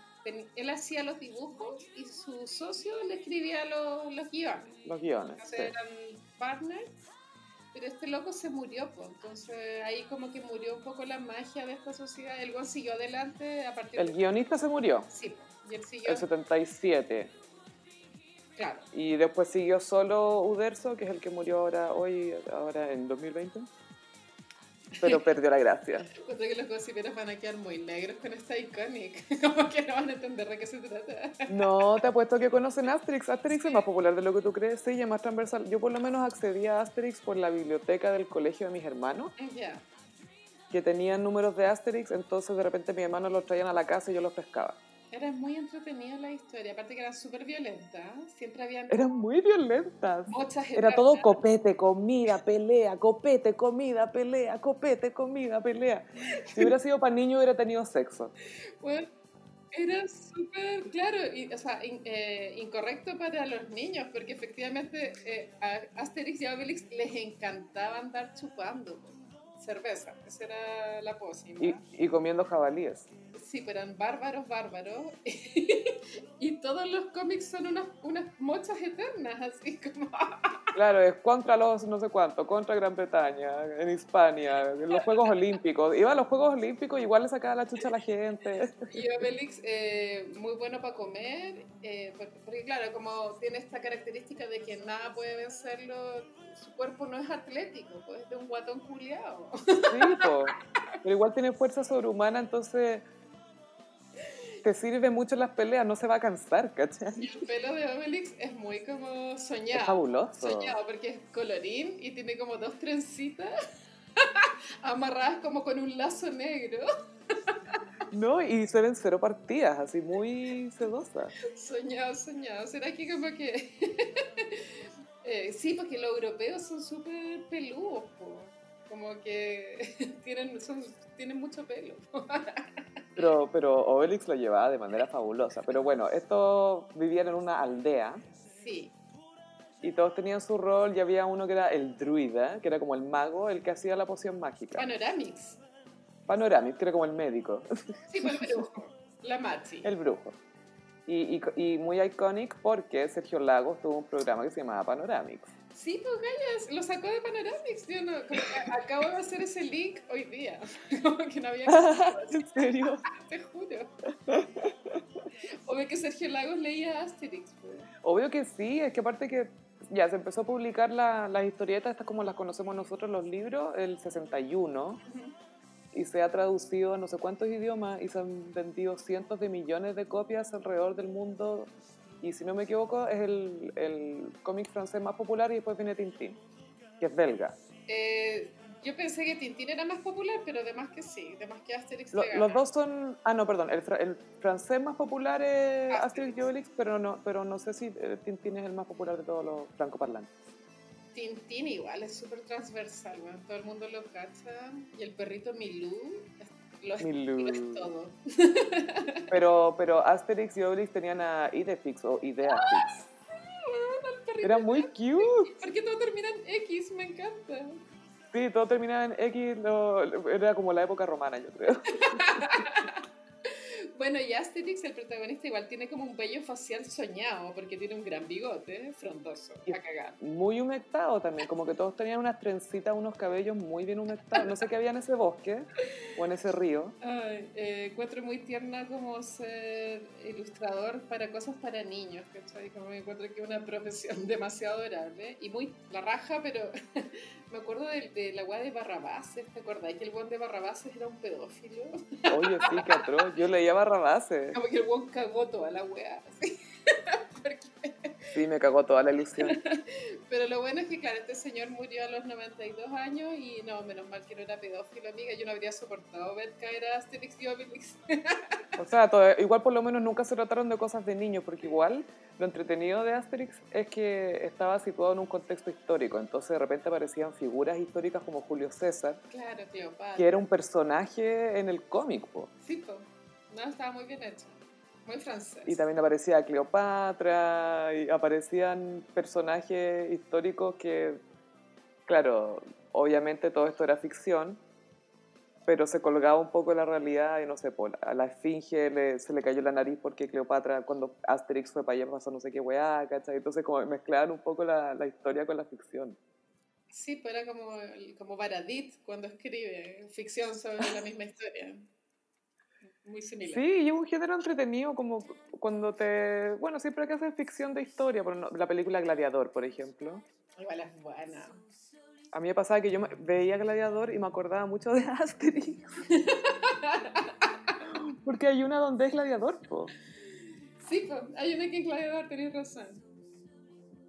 él hacía los dibujos y su socio le escribía los, los guiones. Los guiones. Entonces, sí. Eran partners. Pero este loco se murió, pues. Entonces ahí como que murió un poco la magia de esta sociedad. Él consiguió adelante a partir. El de... guionista se murió. Sí, y él siguió. El setenta y siete. Claro. Y después siguió solo Uderzo, que es el que murió ahora hoy, ahora en dos mil veinte. Pero perdió la gracia. Creo que los gossiperos van a quedar muy negros con esta Iconic. Como que no van a entender de qué se trata. No, te apuesto que conocen Asterix. Asterix sí. Es más popular de lo que tú crees, sí, y es más transversal. Yo por lo menos accedí a Asterix por la biblioteca del colegio de mis hermanos. Ya. Yeah. Que tenían números de Asterix, entonces de repente mis hermanos los traían a la casa y yo los pescaba. Era muy entretenida la historia, aparte que era súper violenta, siempre había... Eran muy violentas. Muchas era todo verdad. Copete, comida, pelea, copete, comida, pelea, copete, comida, pelea. Si hubiera sido para niño hubiera tenido sexo. Bueno, era súper, claro, y, o sea, in, eh, incorrecto para los niños, porque efectivamente eh, a Asterix y a Obélix les encantaba andar chupando cerveza, esa era la pócima. Y, y comiendo jabalíes. Sí, pero eran bárbaros, bárbaros. Y todos los cómics son unas, unas mochas eternas, así como... Claro, es contra los no sé cuánto, contra Gran Bretaña, en Hispania, en los Juegos Olímpicos. Iba a los Juegos Olímpicos y igual le sacaba la chucha a la gente. Y Obélix, eh, muy bueno para comer, eh, porque, porque claro, como tiene esta característica de que nada puede vencerlo, su cuerpo no es atlético, pues es de un guatón culiao. Sí, po. Pero igual tiene fuerza sobrehumana, entonces... te sirve mucho en las peleas, no se va a cansar, ¿cachai? Y el pelo de Obélix es muy como soñado. Es fabuloso. Soñado, porque es colorín y tiene como dos trencitas amarradas como con un lazo negro. No, y se ven cero partidas, así muy sedosas. Soñado, soñado. ¿Será que como que...? eh, sí, porque los europeos son súper peludos, po. Como que tienen, son, tienen mucho pelo, po. Pero, pero Obélix lo llevaba de manera fabulosa. Pero bueno, estos vivían en una aldea. Sí. Y todos tenían su rol. Y había uno que era el druida, que era como el mago, el que hacía la poción mágica. Panoramix. Panoramix, que era como el médico. Sí, fue el brujo. La Machi. El brujo. Y, y, y muy icónico porque Sergio Lagos tuvo un programa que se llamaba Panoramix. Sí, pues gallas, lo sacó de Panoramix. Yo no, como que acabo de hacer ese link hoy día. Como que no había... ¿En serio? Te juro. Obvio que Sergio Lagos leía Asterix. Pues. Obvio que sí, es que aparte que ya se empezó a publicar la, las historietas, estas como las conocemos nosotros, los libros, el sesenta y uno. Uh-huh. Y se ha traducido a no sé cuántos idiomas y se han vendido cientos de millones de copias alrededor del mundo. Y si no me equivoco, es el, el cómic francés más popular y después viene Tintín, que es belga. Eh, yo pensé que Tintín era más popular, pero de más que sí, de más que Asterix. Lo, los dos son... Ah, no, perdón, el, fra, el francés más popular es Asterix, Asterix y Obélix, pero no, pero no sé si Tintín es el más popular de todos los francoparlantes. Tintín igual, es súper transversal, bueno, todo el mundo lo cacha. Y el perrito Milú... Lo es, lo es todo. pero, pero Asterix y Obélix tenían a Idefix o Ideafix. Ah, sí, bueno, era muy cute. Porque todo termina en X, me encanta. Sí, todo terminaba en X, lo, era como la época romana, yo creo. Bueno, y Asterix, el protagonista, igual tiene como un vello facial soñado, porque tiene un gran bigote, frondoso, a cagar. Muy humectado también, como que todos tenían unas trencitas, unos cabellos muy bien humectados. No sé qué había en ese bosque o en ese río. Ay, eh, encuentro muy tierna como ser ilustrador para cosas para niños, ¿cachai? Como me encuentro que es una profesión demasiado adorable y muy la raja, pero me acuerdo de, de la weá de Barrabás, ¿te acordáis que el weón de Barrabás era un pedófilo? Oye, sí, que atroz. Yo leía Barrabás. Base. Como que el buen cagó toda la wea. ¿Sí? Sí, me cagó toda la ilusión. Pero lo bueno es que, claro, este señor murió a los noventa y dos años y no, menos mal que no era pedófilo, amiga. Yo no habría soportado ver caer a Astérix y Obélix. O sea, todo, igual por lo menos nunca se trataron de cosas de niños, porque igual lo entretenido de Astérix es que estaba situado en un contexto histórico. Entonces de repente aparecían figuras históricas como Julio César. Claro, Cleopatra. Que era un personaje en el cómic, po. Sí, po. No, estaba muy bien hecho. Muy francés. Y también aparecía Cleopatra, y aparecían personajes históricos que, claro, obviamente todo esto era ficción, pero se colgaba un poco la realidad y no sé, po, a la esfinge le, se le cayó la nariz porque Cleopatra, cuando Astérix fue para allá, pasó no sé qué weá, ¿cachai? Entonces como mezclaban un poco la, la historia con la ficción. Sí, pues era como, como Baradit cuando escribe ficción sobre la misma historia. Muy similar. Sí, y es un género entretenido, como cuando te... Bueno, siempre que hacen ficción de historia, por no, la película Gladiador, por ejemplo. Igual es buena. A mí me pasaba que yo me, veía Gladiador y me acordaba mucho de Astérix. Porque hay una donde es Gladiador, po. Sí, po, hay una que es Gladiador, tenés razón.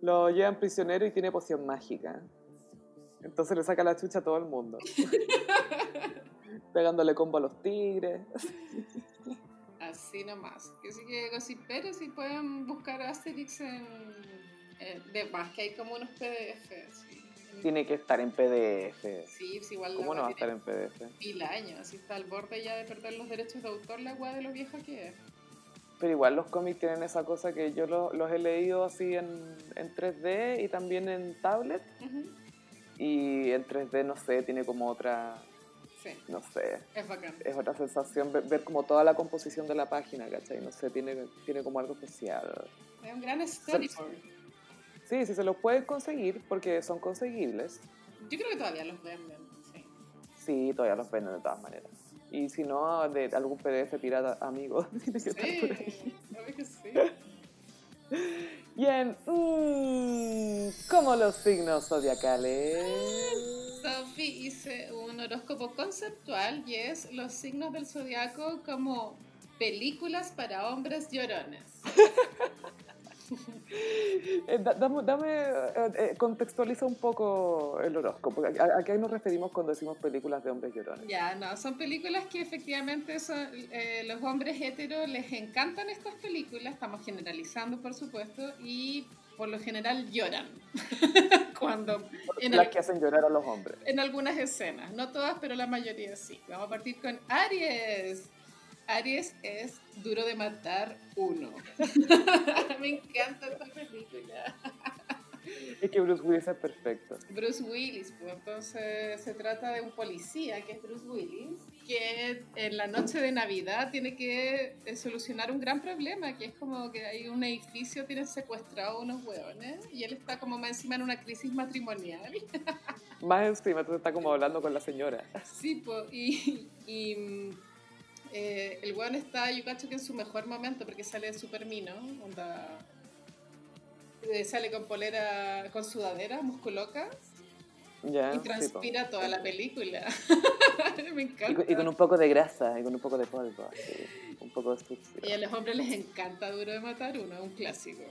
Lo llevan prisionero y tiene poción mágica. Entonces le saca la chucha a todo el mundo. Pegándole combo a los tigres. Así nomás. Así que gossiperos, si pueden buscar Astérix en... Eh, de más, que hay como unos P D Fs. ¿Sí? Tiene que estar en P D F. Sí, pues igual. ¿Cómo no va a estar en P D F? Mil años, así está al borde ya de perder los derechos de autor la weá de lo vieja que es. Pero igual los cómics tienen esa cosa que yo los, los he leído así en, en tres D y también en tablet. Uh-huh. Y en tres D, no sé, tiene como otra... Sí. No sé, es bacán. Es otra sensación ver, ver como toda la composición de la página, ¿cachai? No sé, tiene, tiene como algo especial. Es un gran storyboard. Sí, sí, se los pueden conseguir porque son conseguibles. Yo creo que todavía los venden, sí. Sí, todavía los venden de todas maneras. Y si no, de algún P D F pirata, amigo, tiene que estar por ahí. Claro que sí. Y en... Mmm, como los signos zodiacales... Sophie hice un horóscopo conceptual y es los signos del zodiaco como películas para hombres llorones. eh, da, dame, dame eh, contextualiza un poco el horóscopo. ¿A, a qué nos referimos cuando decimos películas de hombres llorones? Ya, no, son películas que efectivamente son, eh, los hombres heteros les encantan estas películas, estamos generalizando por supuesto, y por lo general lloran. Cuando en las al... que hacen llorar a los hombres. En algunas escenas, no todas, pero la mayoría sí. Vamos a partir con Aries. Aries es Duro de Matar uno. Me encanta esta película. Es que Bruce Willis es perfecto. Bruce Willis, pues entonces se trata de un policía que es Bruce Willis, que en la noche de Navidad tiene que solucionar un gran problema, que es como que hay un edificio, tienen secuestrado unos hueones, y él está como más encima en una crisis matrimonial. Más encima, entonces está como hablando con la señora. Sí, pues, y... y eh, el hueón está, yo cacho que en su mejor momento, porque sale de Supermino, onda... sale con polera, con sudadera, musculoca, yeah, y transpira tipo toda la película. Me encanta. Y, y con un poco de grasa, y con un poco de polvo, así, un poco de sucio. Y a los hombres les encanta Duro de Matar uno, es un clásico.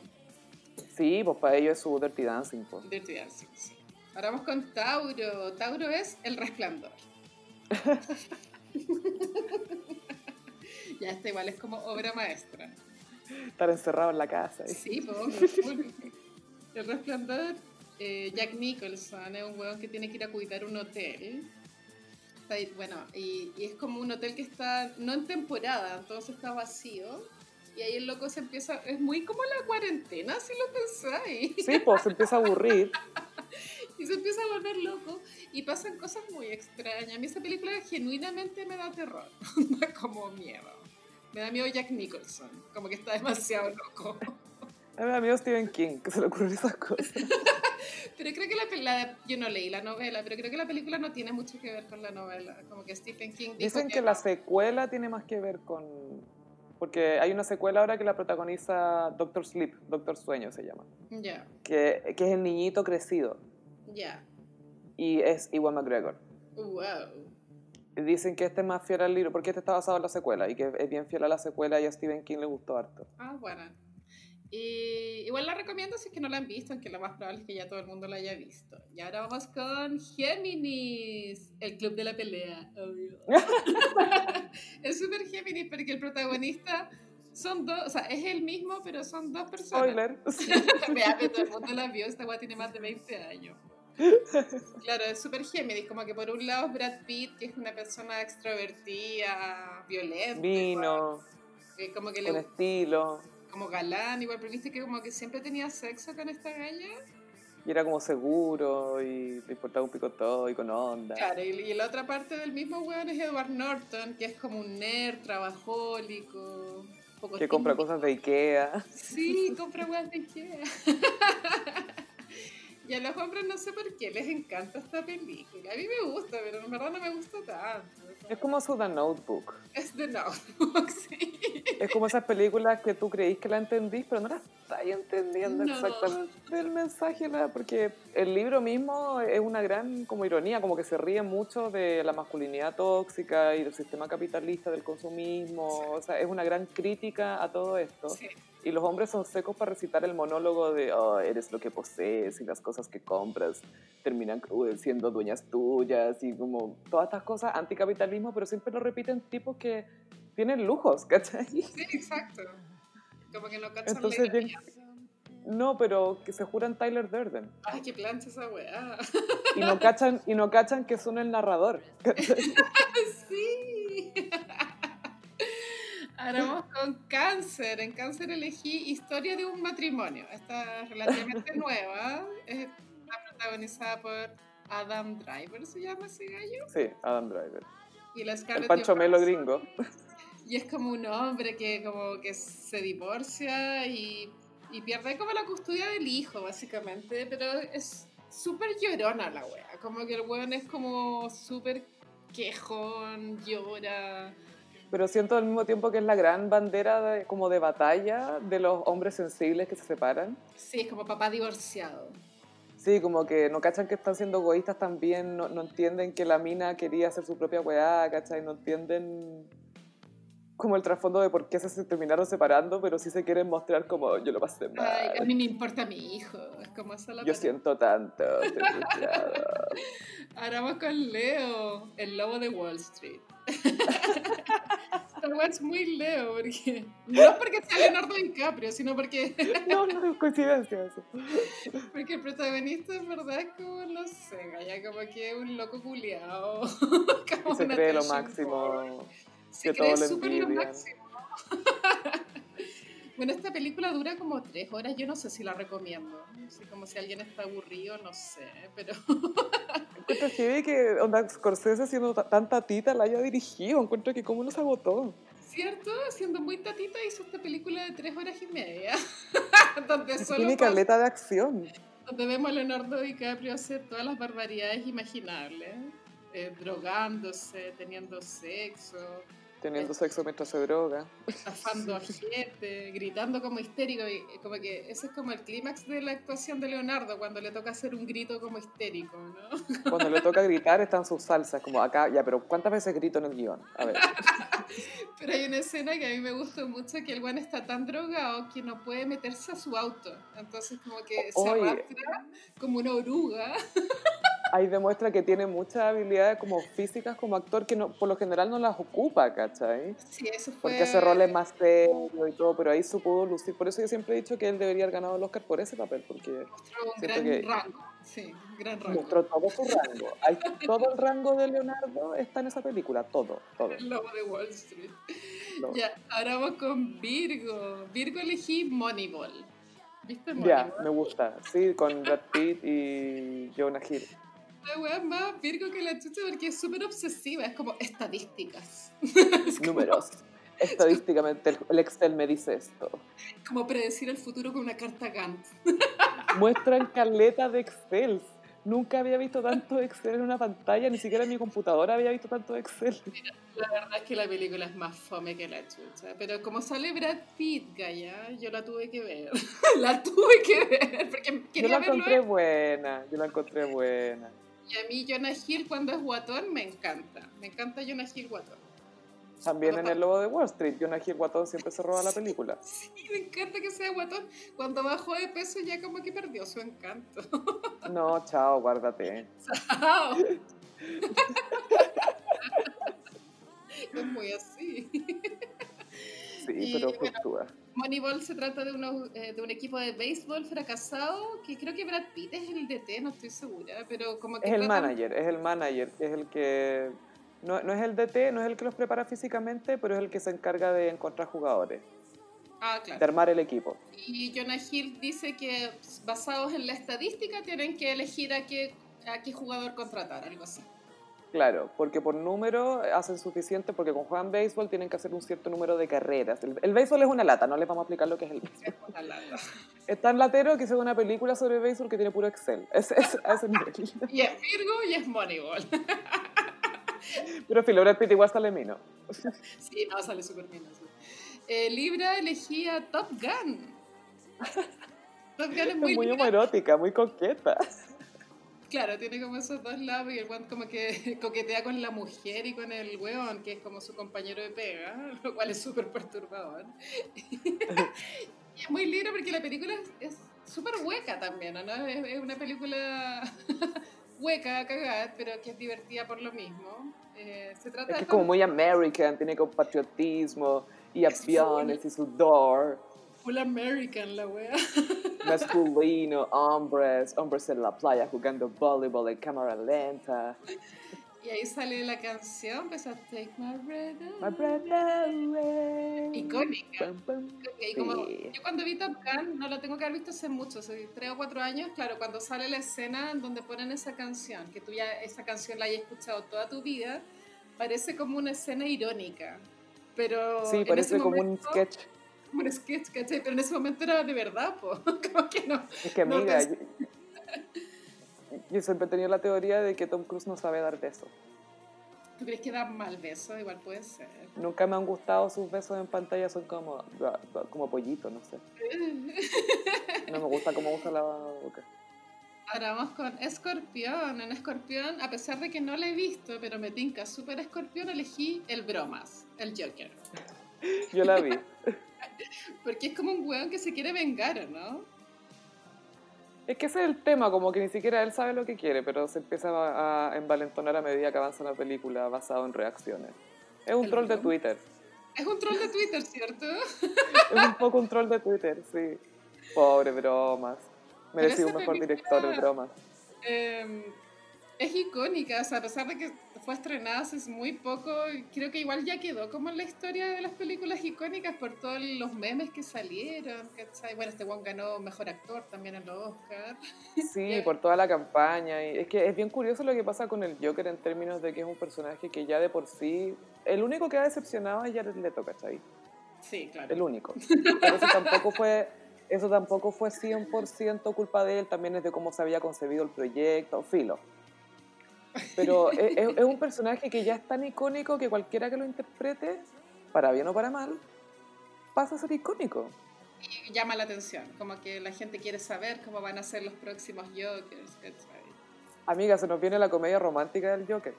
Sí, pues para ellos es su Dirty Dancing. Pues. Dirty Dancing, sí. Ahora vamos con Tauro. Tauro es El Resplandor. Ya está, igual es como obra maestra. Estar encerrado en la casa. ¿Eh? Sí, pues, El Resplandor, eh, Jack Nicholson es un huevón que tiene que ir a cuidar un hotel. Está ahí, bueno, y, y es como un hotel que está no en temporada, entonces está vacío. Y ahí el loco se empieza, es muy como la cuarentena, si lo pensáis. Sí, pues se empieza a aburrir. Y se empieza a volver loco y pasan cosas muy extrañas. A mí esa película genuinamente me da terror, da como miedo. Me da miedo Jack Nicholson, como que está demasiado loco. Me da miedo Stephen King, que se le ocurren esas cosas. Pero creo que la película, yo no leí la novela, pero creo que la película no tiene mucho que ver con la novela. Como que Stephen King dijo Dicen que, que la no. secuela tiene más que ver con... Porque hay una secuela ahora que la protagoniza Doctor Sleep, Doctor Sueño se llama. Ya. Yeah. Que, que es el niñito crecido. Ya. Yeah. Y es Ewan McGregor. Wow. Dicen que este es más fiel al libro, porque este está basado en la secuela, y que es bien fiel a la secuela y a Stephen King le gustó harto. Ah, bueno. Y igual la recomiendo si es que no la han visto, aunque lo más probable es que ya todo el mundo la haya visto. Y ahora vamos con Géminis, el club de la pelea, obvio. Es súper Géminis porque el protagonista son dos, o sea, es el mismo, pero son dos personas. Spoiler. Vea, que todo el mundo la vio, esta guay tiene más de veinte años. Claro, es súper Géminis, como que por un lado es Brad Pitt, que es una persona extrovertida, violenta. Vino, igual, como que con le... estilo. Como galán, igual, pero viste que como que siempre tenía sexo con esta galla. Y era como seguro, y le importaba un pico todo, y con onda. Claro, y, y la otra parte del mismo weón es Edward Norton, que es como un nerd, trabajólico, un poco que tímido. Compra cosas de Ikea. Sí, compra weas de Ikea. Y a los hombres no sé por qué les encanta esta película. A mí me gusta, pero en verdad no me gusta tanto. Es como su The Notebook. Es The Notebook, sí. Es como esas películas que tú creís que la entendís, pero no la estás entendiendo no. exactamente el mensaje, ¿no? Porque el libro mismo es una gran como ironía, como que se ríe mucho de la masculinidad tóxica y del sistema capitalista, del consumismo. Sí. O sea, es una gran crítica a todo esto. Sí. Y los hombres son secos para recitar el monólogo de oh, eres lo que posees y las cosas que compras terminan siendo dueñas tuyas y como todas estas cosas, anticapitalismo, pero siempre lo repiten tipos que tienen lujos, ¿cachai? Sí, exacto. Como que no cachan la idea. No, pero que se juran Tyler Durden. Ay, qué plancha esa weá. Y no cachan, y no cachan que son el narrador. Sí. Ahora vamos con Cáncer. En Cáncer elegí Historia de un matrimonio. Esta es relativamente nueva. Está protagonizada por Adam Driver, ¿se llama ese gallo? Sí, Adam Driver. Y la Scarlett el Pancho Melo gringo. Y es como un hombre que como que se divorcia y, y pierde como la custodia del hijo, básicamente. Pero es súper llorona la wea. Como que el weón es como súper quejón, llora... Pero siento al mismo tiempo que es la gran bandera de, como de batalla de los hombres sensibles que se separan. Sí, es como papá divorciado. Sí, como que no cachan que están siendo egoístas también, no, no entienden que la mina quería hacer su propia weá, ¿cachai? No entienden como el trasfondo de por qué se terminaron separando, pero sí se quieren mostrar como yo lo pasé mal. Ay, a mí me importa mi hijo, es como eso la yo para... siento tanto. Ahora vamos con Leo, el lobo de Wall Street. Esta weá es muy Leo porque... no porque sea Leonardo DiCaprio sino porque no, no es coincidencia eso porque el protagonista en verdad es como no sé ya como que es un loco culiao como se cree lo máximo se que cree súper lo máximo. Bueno, esta película dura como tres horas, yo no sé si la recomiendo, así como si alguien está aburrido, no sé, pero... Encuentro heavy que onda Scorsese siendo t- tan tatita la haya dirigido, encuentro que cómo nos agotó. ¿Cierto? Siendo muy tatita hizo esta película de tres horas y media, donde solo... Tiene caleta de acción. Donde vemos a Leonardo DiCaprio hacer todas las barbaridades imaginables, eh, drogándose, teniendo sexo... Teniendo sexo mientras se droga. Estafando a gente, gritando como histérico. Como que ese es como el clímax de la actuación de Leonardo, cuando le toca hacer un grito como histérico, ¿no? Cuando le toca gritar están sus salsas, como acá, ya, pero ¿cuántas veces grito en el guión? A ver. Pero hay una escena que a mí me gustó mucho, que el guan está tan drogado que no puede meterse a su auto. Entonces como que se Oye. arrastra como una oruga. Ahí demuestra que tiene muchas habilidades como físicas como actor que no, por lo general no las ocupa, ¿cachai? Sí, eso fue... Porque hace roles más serios y todo, pero ahí se pudo lucir. Por eso yo siempre he dicho que él debería haber ganado el Oscar por ese papel, porque... Mostró un gran que... rango, sí, gran rango. Mostró todo su rango. Hay, todo el rango de Leonardo está en esa película, todo, todo. El lobo de Wall Street. No. Ya, ahora vamos con Virgo. Virgo elegí Moneyball. ¿Viste Moneyball? Ya, me gusta, sí, con Brad Pitt y Jonah Hill. La wea más Virgo que la chucha porque es súper obsesiva, es como estadísticas. Es como, números. Estadísticamente, el Excel me dice esto. Como predecir el futuro con una carta Gantt. Muestran caleta de Excel. Nunca había visto tanto Excel en una pantalla, ni siquiera en mi computadora había visto tanto Excel. Mira, la verdad es que la película es más fome que la chucha, pero como sale Brad Pitt, Gaya, yo la tuve que ver, la tuve que ver, porque quería yo la verlo encontré él. buena, yo la encontré buena. Y a mí Jonah Hill cuando es guatón me encanta, me encanta Jonah Hill guatón. También en El Lobo de Wall Street, Jonah Hill guatón siempre se roba la película. Sí, me encanta que sea guatón. Cuando bajó de peso ya como que perdió su encanto. No, chao, guárdate. Chao. Es muy así. Sí, y, pero bueno, Moneyball se trata de, uno, eh, de un equipo de béisbol fracasado, que creo que Brad Pitt es el D T, no estoy segura, pero como que... Es el manager, es el manager, es el que... No, no es el D T, no es el que los prepara físicamente, pero es el que se encarga de encontrar jugadores. Ah, claro. De armar el equipo. Y Jonah Hill dice que basados en la estadística tienen que elegir a qué, a qué jugador contratar, algo así. Claro, porque por número hacen suficiente, porque con juegan béisbol tienen que hacer un cierto número de carreras. El, el béisbol es una lata, no les vamos a explicar lo que es el béisbol. Es una lata. Es tan latero que hizo una película sobre el béisbol que tiene puro Excel. Es, es, es el y es Virgo y es Moneyball. Pero filo, Brad Pitt igual sale mino. Sí, no, sale súper mino. Sí. Eh, Libra elegía Top Gun. Top Gun es muy... Es muy homoerótica, muy coqueta. Claro, tiene como esos dos lados y el guan como que coquetea con la mujer y con el weón, que es como su compañero de pega, lo cual es súper perturbador. Y es muy libre porque la película es súper hueca también, ¿no? Es, es una película hueca, cagada, pero que es divertida por lo mismo. Eh, se trata es que de como muy American, tiene como patriotismo y aviones full, y sudor. Full American la wea. Masculino, hombres, hombres en la playa jugando voleibol en cámara lenta. Y ahí sale la canción, empezó a Take My Breath Away. My breath away. Icónica. Bum, bum. Okay, sí. Como, yo cuando vi Top Gun, no lo tengo que haber visto hace mucho, hace tres o cuatro años, claro, cuando sale la escena en donde ponen esa canción, que tú ya esa canción la hayas escuchado toda tu vida, parece como una escena irónica. Pero sí, parece como momento, un sketch. Un sketch, ¿cachai? Pero en ese momento era de verdad, po. Como que no. Es que no, amiga, no... Yo, yo siempre he tenido la teoría de que Tom Cruise no sabe dar besos. ¿Tú crees que da mal besos? Igual puede ser. Nunca me han gustado sus besos en pantalla, son como, como pollito, no sé. No me gusta cómo usa la boca. Ahora vamos con Escorpión. En Escorpión, a pesar de que no lo he visto, pero me tinca súper Escorpión, elegí el Bromas, el Joker. Yo la vi. Porque es como un weón que se quiere vengar, ¿no? Es que ese es el tema, como que ni siquiera él sabe lo que quiere, pero se empieza a, a envalentonar a medida que avanza la película, basado en reacciones. Es un troll de Twitter. Es un troll de Twitter, ¿cierto? Es un poco un troll de Twitter, sí. Pobre Bromas. Mereció un mejor director de Bromas. Eh... Es icónica, o sea, a pesar de que fue estrenada hace muy poco, creo que igual ya quedó como en la historia de las películas icónicas por todos los memes que salieron, ¿cachai? Bueno, este Wong ganó Mejor Actor también en los Oscar. Sí, por toda la campaña. Y es que es bien curioso lo que pasa con el Joker en términos de que es un personaje que ya de por sí, el único que ha decepcionado es Jared Leto, ¿cachai? Sí, claro. El único. Pero eso tampoco fue... Eso tampoco fue cien por ciento culpa de él, también es de cómo se había concebido el proyecto, filo. Pero es, es un personaje que ya es tan icónico que cualquiera que lo interprete, para bien o para mal, pasa a ser icónico. Y llama la atención, como que la gente quiere saber cómo van a ser los próximos Jokers. Amiga, se nos viene la comedia romántica del Joker.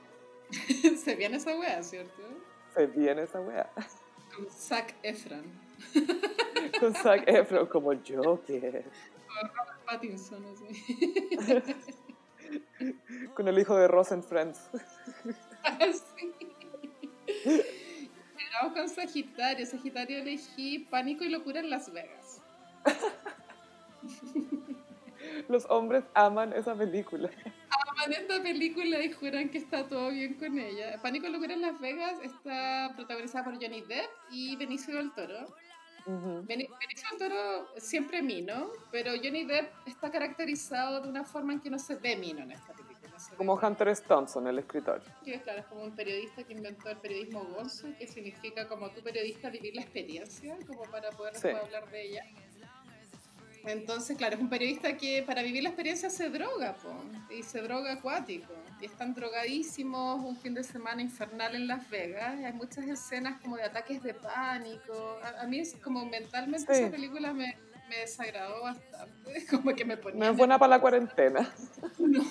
Se viene esa wea, ¿cierto? Se viene esa wea. Con Zac Efron. Con Zac Efron como Joker. Con Robert Pattinson, así. Con el hijo de Ross and Friends. Sí. Vamos con Sagitario. Sagitario elegí Pánico y Locura en Las Vegas. Los hombres aman esa película. Aman esta película y juran que está todo bien con ella. Pánico y Locura en Las Vegas está protagonizada por Johnny Depp y Benicio del Toro. Uh-huh. Benicio del Toro siempre mino, pero Johnny Depp está caracterizado de una forma en que no se ve mino en esta película. No como mino. Hunter S. Thompson, el escritor. Sí, claro, es como un periodista que inventó el periodismo gonzo, que significa como tu periodista vivir la experiencia, como para poder sí. hablar de ella. Entonces, claro, es un periodista que para vivir la experiencia se droga, po, y se droga acuático. Y están drogadísimos un fin de semana infernal en Las Vegas. Hay muchas escenas como de ataques de pánico. A, a mí es como mentalmente sí. esa película me, me desagradó bastante. Como que me ponía... No es buena para la cuarentena. No.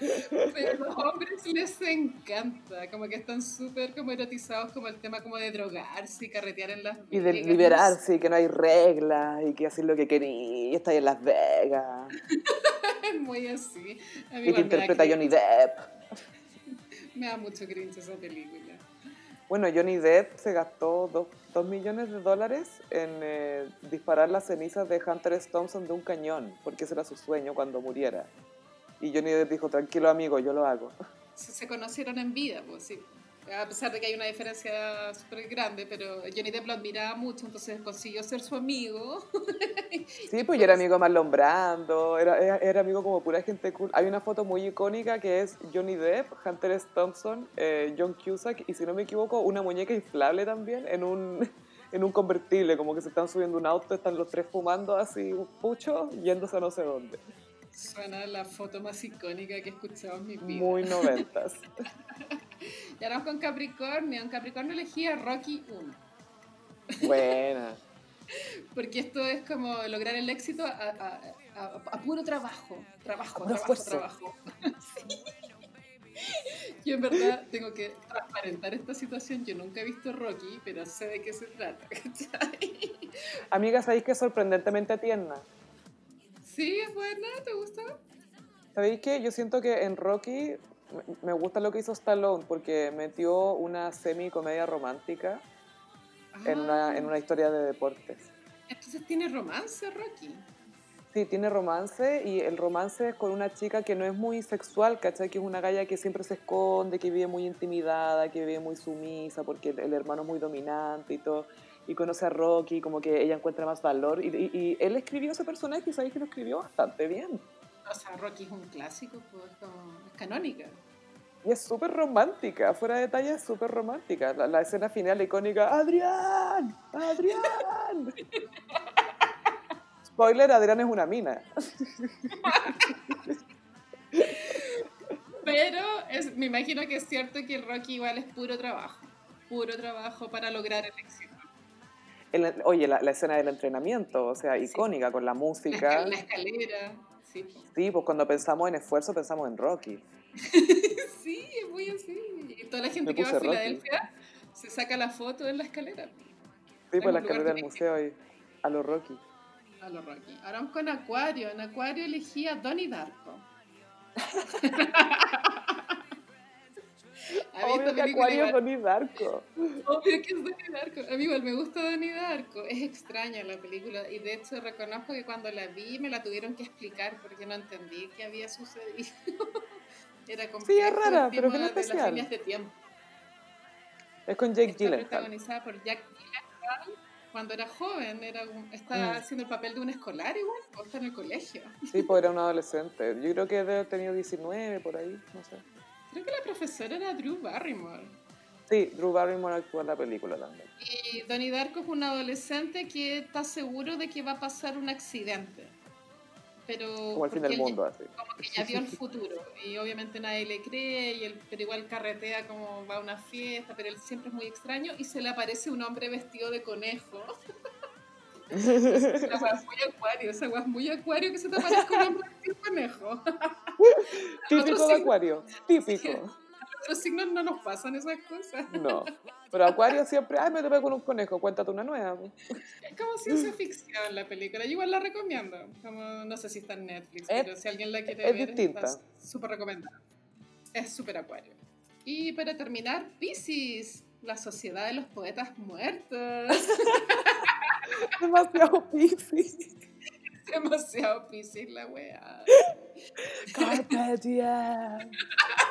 Pero a los hombres les encanta, como que están súper como erotizados como el tema como de drogarse y carretear en las y de Vegas. Liberarse y que no hay reglas y que haces lo que querís, estás en Las Vegas. Es muy así. A mí y que interpreta Johnny Depp. Me da mucho cringe esa película. Bueno, Johnny Depp se gastó dos, dos millones de dólares en eh, disparar las cenizas de Hunter S. Thompson de un cañón, porque ese era su sueño cuando muriera. Y Johnny Depp dijo, tranquilo amigo, yo lo hago. Se conocieron en vida, pues sí. A pesar de que hay una diferencia súper grande, pero Johnny Depp lo admiraba mucho, entonces consiguió ser su amigo. Sí, pues yo era amigo de Marlon Brando, era, era, era amigo como pura gente cool. Hay una foto muy icónica que es Johnny Depp, Hunter S. Thompson, eh, John Cusack, y si no me equivoco, una muñeca inflable también en un, en un convertible, como que se están subiendo un auto, están los tres fumando así, un pucho, yéndose a no sé dónde. Suena la foto más icónica que he escuchado en mi vida. Muy noventas. Y ahora con Capricornio. En Capricornio elegí a Rocky uno. Buena. Porque esto es como lograr el éxito a, a, a, a puro trabajo. Trabajo, trabajo, fuerza. trabajo. Sí. Yo en verdad tengo que transparentar esta situación. Yo nunca he visto Rocky, pero sé de qué se trata. Amiga, ¿sabéis que es sorprendentemente tierna? Sí, es buena, ¿te gusta? ¿Sabéis qué? Yo siento que en Rocky me gusta lo que hizo Stallone porque metió una semi-comedia romántica en una, en una historia de deportes. Entonces tiene romance, Rocky. Sí, tiene romance y el romance es con una chica que no es muy sexual, ¿cachai? Que es una galla que siempre se esconde, que vive muy intimidada, que vive muy sumisa porque el, el hermano es muy dominante y todo. Y conoce a Rocky, como que ella encuentra más valor. Y, y, y él escribió ese personaje y sabéis que lo escribió bastante bien. O sea, Rocky es un clásico, pues, es canónica. Y es súper romántica, fuera de talla es súper romántica. La, la escena final icónica, ¡Adrián! ¡Adrián! Spoiler, Adrián es una mina. Pero es, me imagino que es cierto que el Rocky igual es puro trabajo. Puro trabajo para lograr el éxito. El, oye, la, la escena del entrenamiento, o sea, icónica, sí. Con la música. La escalera, sí. Sí, pues cuando pensamos en esfuerzo, pensamos en Rocky. Sí, es muy así. Y toda la gente que va a Rocky. Filadelfia se saca la foto en la escalera. Sí, pues la escalera del museo que... y a los Rocky. A los Rocky. Ahora vamos con Acuario. En Acuario elegí a Donnie Darko. Obvio que Acuario es Donnie Darko. Obvio que es Donnie Darko. A mí igual me gusta Donnie Darko. Es extraña la película. Y de hecho reconozco que cuando la vi me la tuvieron que explicar porque no entendí qué había sucedido. Era complejo. Sí, es rara, el pero que no es especial. De las líneas de tiempo. Es con Jake Gyllenhaal. Está protagonizada por Jack Gyllenhaal. Cuando era joven, era un, estaba mm. haciendo el papel de un escolar igual, o está en el colegio. Sí, pues era un adolescente. Yo creo que debe haber tenido diecinueve, por ahí, no sé. Creo que la profesora era Drew Barrymore. Sí, Drew Barrymore actúa en la película también. Y Donnie Darko es un adolescente que está seguro de que va a pasar un accidente. Pero como el fin del mundo, así. Como que ya vio el futuro. Y obviamente nadie le cree, y él, pero igual carretea como va a una fiesta, pero él siempre es muy extraño. Y se le aparece un hombre vestido de conejo. Esa hueá es muy acuario, esa hueá es muy acuario que se te aparezca un hombre vestido de conejo. Típico de Acuario, típico. A otros signos no nos pasan esas cosas. No, pero Acuario siempre, ay, me topé con un conejo, cuéntate una nueva. Es como ciencia ficción la película, yo igual la recomiendo. Como, no sé si está en Netflix, es, pero si alguien la quiere es ver, distinta. Está súper recomendada. Es súper Acuario. Y para terminar, Piscis, la sociedad de los poetas muertos. Demasiado Piscis. Demasiado Piscis la weá. Carpe diem.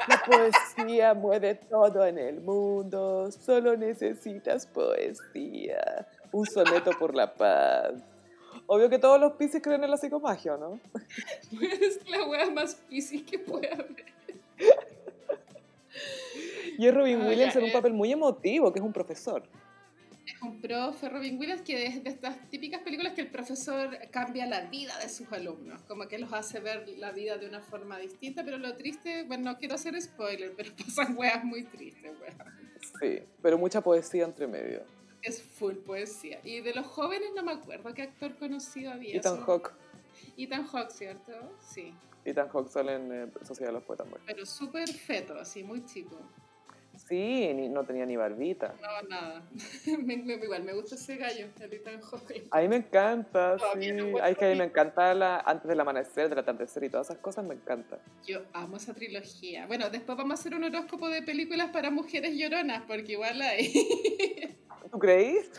La poesía mueve todo en el mundo. Solo necesitas poesía. Un soneto por la paz. Obvio que todos los Piscis creen en la psicomagia, ¿no? Es la weá más Piscis que puede haber. Y es Robin oh, Williams yeah, en un papel muy emotivo, que es un profesor. Un profe, Robin Willis, que es de estas típicas películas que el profesor cambia la vida de sus alumnos, como que los hace ver la vida de una forma distinta, pero lo triste, bueno, no quiero hacer spoiler, pero pasan weas muy tristes, weas. Sí, pero mucha poesía entre medio. Es full poesía. Y de los jóvenes no me acuerdo qué actor conocido había. Ethan Hawke. Ethan Hawke, ¿cierto? Sí. Ethan Hawke sale en eh, Sociedad de los Poetas Muertos. Pero súper feto, así, muy chico. Sí, ni, no tenía ni barbita. No, nada. me, me, igual me gusta ese gallo, el Ethan Hawke. A mí me encanta, no, sí. No Ay, que a mí me encanta la, antes del amanecer, del atardecer y todas esas cosas, me encanta. Yo amo esa trilogía. Bueno, después vamos a hacer un horóscopo de películas para mujeres lloronas, porque igual hay... ¿Tú creís?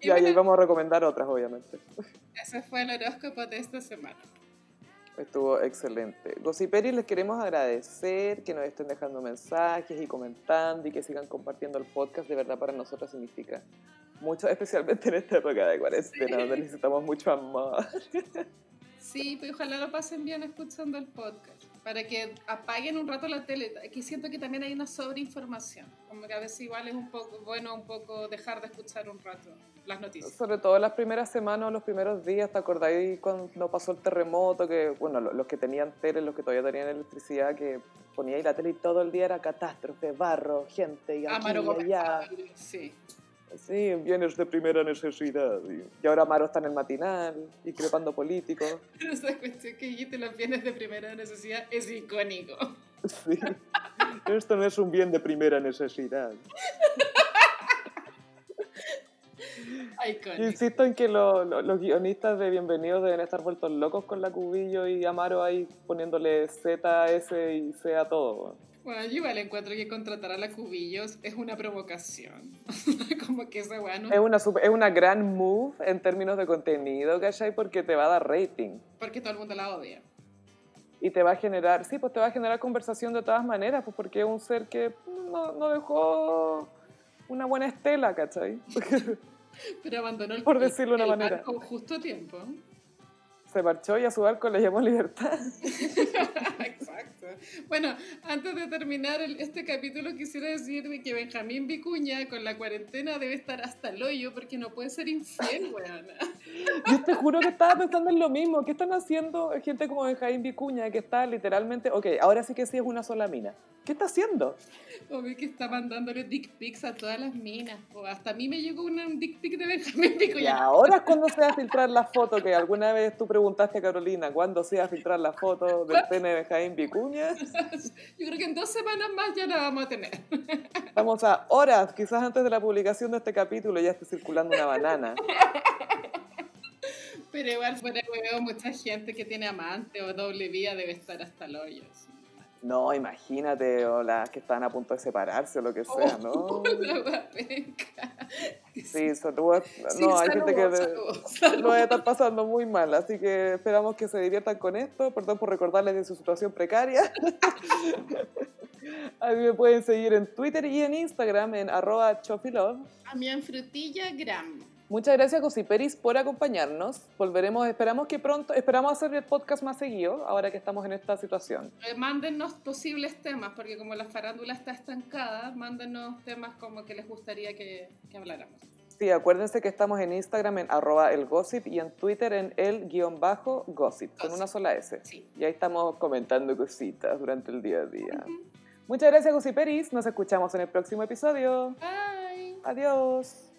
Y, y bueno, ahí vamos a recomendar otras, obviamente. Ese fue el horóscopo de esta semana. Estuvo excelente. Gossiperis, les queremos agradecer que nos estén dejando mensajes y comentando y que sigan compartiendo el podcast. De verdad, para nosotros significa mucho, especialmente en esta época de cuarentena, sí, donde necesitamos mucho amor. Sí, pues ojalá lo pasen bien escuchando el podcast, para que apaguen un rato la tele. Aquí siento que también hay una sobreinformación, como que a veces igual es un poco bueno un poco dejar de escuchar un rato las noticias. Sobre todo las primeras semanas o los primeros días, ¿te acordáis cuando pasó el terremoto? Que, bueno, los que tenían tele, los que todavía tenían electricidad, que poníais la tele y todo el día era catástrofe, barro, gente y aquí y allá. Sí. Sí, bienes de primera necesidad. Y ahora Maro está en el matinal, increpando políticos. Pero esa cuestión que dijiste, los bienes de primera necesidad, es icónico. Sí, esto no es un bien de primera necesidad. Icónico. Insisto en que lo, lo, los guionistas de Bienvenidos deben estar vueltos locos con la Cubillo y Amaro ahí poniéndole Z, S y C a todo. Bueno, yo igual encuentro que contratar a la Cubillos es una provocación. Como que esa weá no... Es una, super, es una gran move en términos de contenido, ¿cachai? Porque te va a dar rating. Porque todo el mundo la odia. Y te va a generar... Sí, pues te va a generar conversación de todas maneras, pues porque es un ser que no, no dejó una buena estela, ¿cachai? Pero abandonó el, por decirlo el, de una manera, con justo tiempo. Se marchó y a su barco le llamó Libertad. Exacto. Bueno, antes de terminar el, este capítulo, quisiera decir de que Benjamín Vicuña con la cuarentena debe estar hasta el hoyo porque no puede ser infiel, weona. Yo te juro que estaba pensando en lo mismo. ¿Qué están haciendo gente como Benjamín Vicuña, que está literalmente, ok, ahora sí que sí es una sola mina? ¿Qué está haciendo? Obvio que está mandándole dick pics a todas las minas. O hasta a mí me llegó una, un dick pic de Benjamín Vicuña. Y ahora es cuando se va a filtrar la foto, que alguna vez tú preguntaste a Carolina, ¿cuándo se va a filtrar la foto del pene de Benjamín Vicuña? Yo creo que en dos semanas más ya la vamos a tener. Vamos a horas, quizás antes de la publicación de este capítulo ya esté circulando una banana. Pero igual fuera hueveo, mucha gente que tiene amante o doble vía debe estar hasta el hoyo. No, imagínate, o las que están a punto de separarse o lo que sea, oh, ¿no? La guapenca. Sí, saludos. Sí, no, saludos, hay gente que saludos, le, saludos. Lo debe estar pasando muy mal, así que esperamos que se diviertan con esto. Perdón por recordarles de su situación precaria. A mí me pueden seguir en Twitter y en Instagram en arroba chofilove. A mí en frutillagram. Muchas gracias, Gossiperis, por acompañarnos. Volveremos, esperamos que pronto, esperamos hacer el podcast más seguido, ahora que estamos en esta situación. Eh, mándennos posibles temas, porque como la farándula está estancada, mándennos temas como que les gustaría que, que habláramos. Sí, acuérdense que estamos en Instagram en arroba elgossip y en Twitter en el guión bajo gossip, con una sola S. Sí. Y ahí estamos comentando cositas durante el día a día. Uh-huh. Muchas gracias, Gossiperis. Nos escuchamos en el próximo episodio. Bye. Adiós.